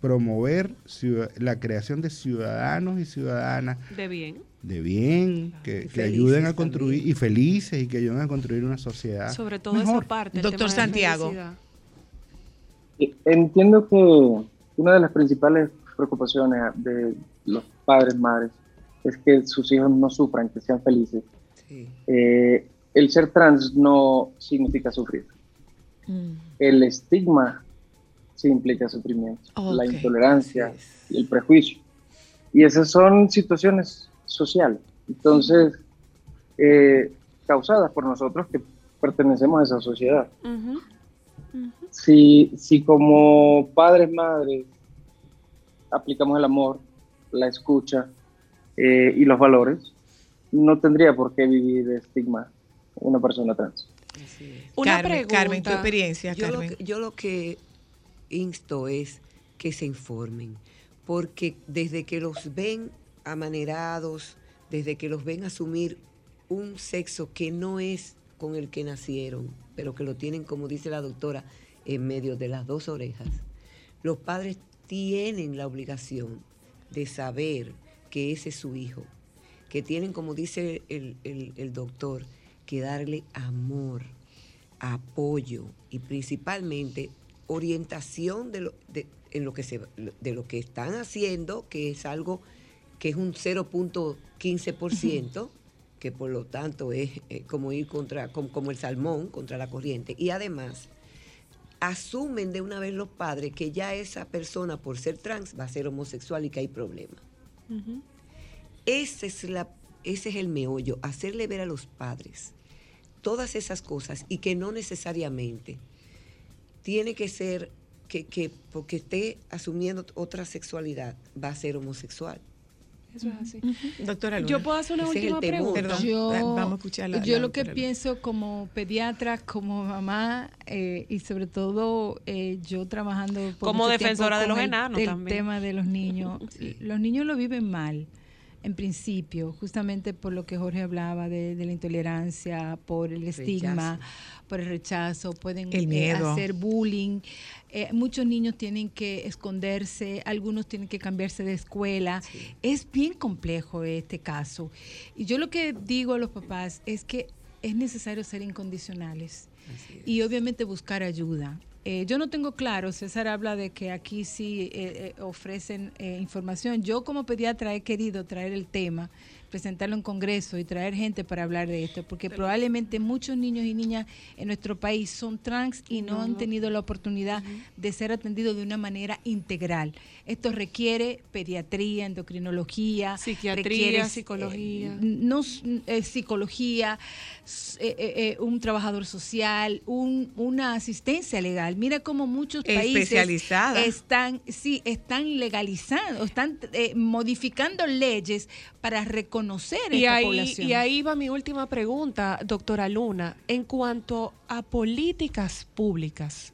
promover ciudad- la creación de ciudadanos y ciudadanas de bien, de bien que, que ayuden a construir también. y felices y que ayuden a construir una sociedad. Sobre todo mejor. Esa parte. El doctor Santiago. Entiendo que una de las principales preocupaciones de los padres, madres, es que sus hijos no sufran, que sean felices. Sí. Eh, el ser trans no significa sufrir. Mm. El estigma sí implica sufrimiento, okay. la intolerancia, yes. y el prejuicio. Y esas son situaciones sociales, entonces, eh, causadas por nosotros que pertenecemos a esa sociedad. Uh-huh. Uh-huh. Si, si como padres, madres, aplicamos el amor, la escucha eh, y los valores, no tendría por qué vivir estigma una persona trans. Una Carmen, pregunta, Carmen, tu experiencia, yo Carmen. Lo que, yo lo que insto es que se informen, porque desde que los ven amanerados, desde que los ven asumir un sexo que no es con el que nacieron, pero que lo tienen, como dice la doctora, en medio de las dos orejas, los padres tienen la obligación de saber que ese es su hijo, que tienen, como dice el, el, el doctor, que darle amor, apoyo y principalmente orientación de lo, de, en lo que se, de lo que están haciendo, que es algo que es un cero punto quince por ciento, que por lo tanto es como ir contra, como, como el salmón contra la corriente. Y además asumen de una vez los padres que ya esa persona, por ser trans, va a ser homosexual y que hay problema. Uh-huh. Ese es la, ese es el meollo, hacerle ver a los padres todas esas cosas y que no necesariamente tiene que ser que, que porque esté asumiendo otra sexualidad va a ser homosexual. Eso es así. Uh-huh. Doctora Luna, yo puedo hacer una última pregunta. Perdón, yo, vamos a escuchar la, yo la lo que Luna. Pienso como pediatra, como mamá, eh, y sobre todo eh, yo trabajando por como defensora de los el, enanos del también. Tema de los niños. Sí. Los niños lo viven mal, en principio, justamente por lo que Jorge hablaba de, de la intolerancia, por el estigma, rechazo. Por el rechazo, pueden el miedo. Eh, hacer bullying. Eh, muchos niños tienen que esconderse, algunos tienen que cambiarse de escuela. Sí. Es bien complejo este caso. Y yo lo que digo a los papás es que es necesario ser incondicionales y obviamente buscar ayuda. Eh, yo no tengo claro, César habla de que aquí sí eh, eh, ofrecen eh, información. Yo como pediatra he querido traer el tema, presentarlo en congreso y traer gente para hablar de esto, porque probablemente muchos niños y niñas en nuestro país son trans y no, no han tenido la oportunidad uh-huh. de ser atendidos de una manera integral. Esto requiere pediatría, endocrinología, psiquiatría, requiere, psicología, eh, no, eh, psicología eh, eh, un trabajador social, un, una asistencia legal. Mira cómo muchos países están, sí, están legalizando, están eh, modificando leyes para reconocer conocer esta ahí, población. Y ahí va mi última pregunta, doctora Luna, en cuanto a políticas públicas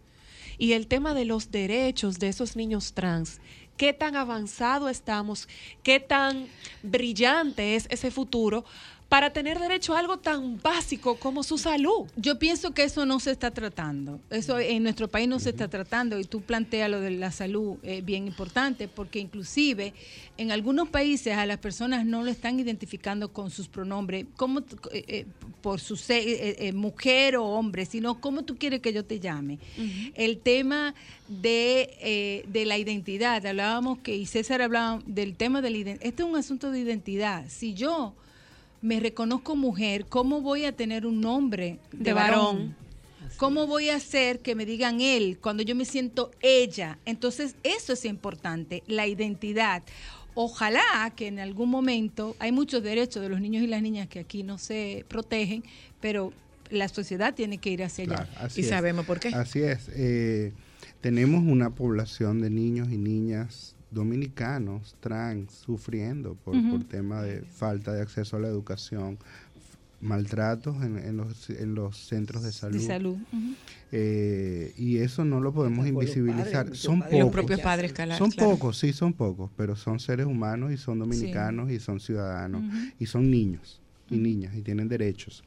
y el tema de los derechos de esos niños trans, ¿qué tan avanzado estamos? ¿Qué tan brillante es ese futuro para tener derecho a algo tan básico como su salud? Yo pienso que eso no se está tratando. Eso en nuestro país no se está tratando, y tú planteas lo de la salud eh, bien importante, porque inclusive en algunos países a las personas no lo están identificando con sus pronombres, como eh, por su eh, eh, mujer o hombre, sino cómo tú quieres que yo te llame. Uh-huh. El tema de, eh, de la identidad, hablábamos que, y César hablaba del tema de la identidad. Este es un asunto de identidad. Si yo me reconozco mujer, ¿cómo voy a tener un nombre de, de varón? ¿Cómo voy a hacer que me digan él cuando yo me siento ella? Entonces, eso es importante, la identidad. Ojalá que en algún momento, hay muchos derechos de los niños y las niñas que aquí no se protegen, pero la sociedad tiene que ir hacia allá. Claro, así y es. Sabemos por qué. Así es. Eh, tenemos una población de niños y niñas dominicanos trans sufriendo por, uh-huh. por tema de falta de acceso a la educación, maltratos en, en, los, en los centros de salud, de salud. Uh-huh. eh, y eso no lo podemos los invisibilizar padres, son padres, pocos los propios padres calar, son claro. pocos, sí son pocos, pero son seres humanos y son dominicanos sí. y son ciudadanos uh-huh. y son niños y uh-huh. niñas y tienen derechos.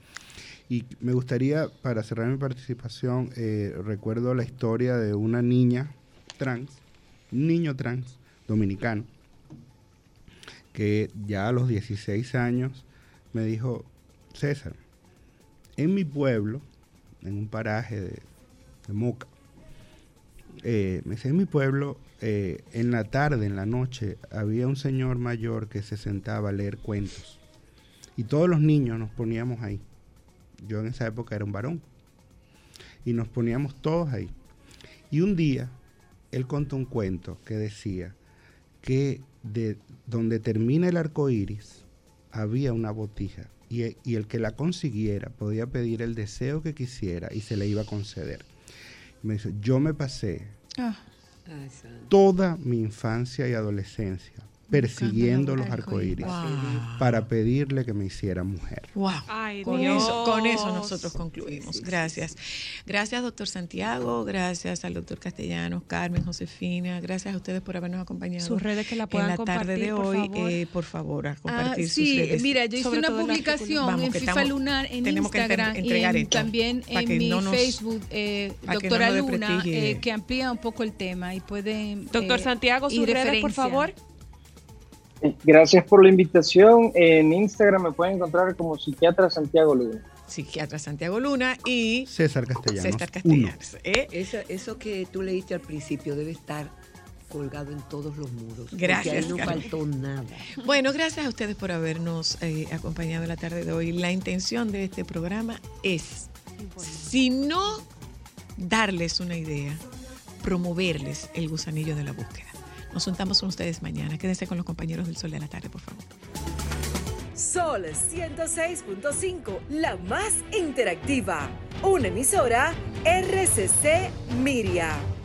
Y me gustaría, para cerrar mi participación, eh, recuerdo la historia de una niña trans, niño trans dominicano, que ya a los dieciséis años me dijo: César, en mi pueblo, en un paraje de, de Moca, eh, me dice, en mi pueblo, eh, en la tarde, en la noche, había un señor mayor que se sentaba a leer cuentos, y todos los niños nos poníamos ahí. Yo en esa época era un varón, y nos poníamos todos ahí. Y un día él contó un cuento que decía que de donde termina el arco iris había una botija, y, y el que la consiguiera podía pedir el deseo que quisiera y se le iba a conceder. Me dice, yo me pasé ah. toda mi infancia y adolescencia persiguiendo los arcoíris wow. para pedirle que me hiciera mujer. Wow. Ay, con, eso, con eso nosotros concluimos. Sí, sí, gracias. Sí, sí. Gracias, doctor Santiago, gracias al doctor Castellanos, Carmen, Josefina, gracias a ustedes por habernos acompañado. Sus redes que la puedan compartir en la tarde de hoy, por favor, eh, por favor a compartir ah, sí, sus redes. Mira, yo hice sobre una publicación Vamos, en FIFA Lunar, en Instagram, que y en, también en mi no nos, Facebook, eh, doctora no Luna, eh, que amplía un poco el tema y pueden... Doctor eh, Santiago, sus redes, referencia. Por favor. Gracias por la invitación. En Instagram me pueden encontrar como Psiquiatra Santiago Luna. Psiquiatra Santiago Luna y César Castellanos. César Castellanos. ¿Eh? Eso, eso que tú leíste al principio debe estar colgado en todos los muros. Gracias. Ahí no Carmen. Faltó nada. Bueno, gracias a ustedes por habernos eh, acompañado en la tarde de hoy. La intención de este programa es, si no darles una idea, promoverles el gusanillo de la búsqueda. Nos juntamos con ustedes mañana. Quédense con los compañeros del Sol de la Tarde, por favor. Sol ciento seis punto cinco, la más interactiva. Una emisora R C C Miria.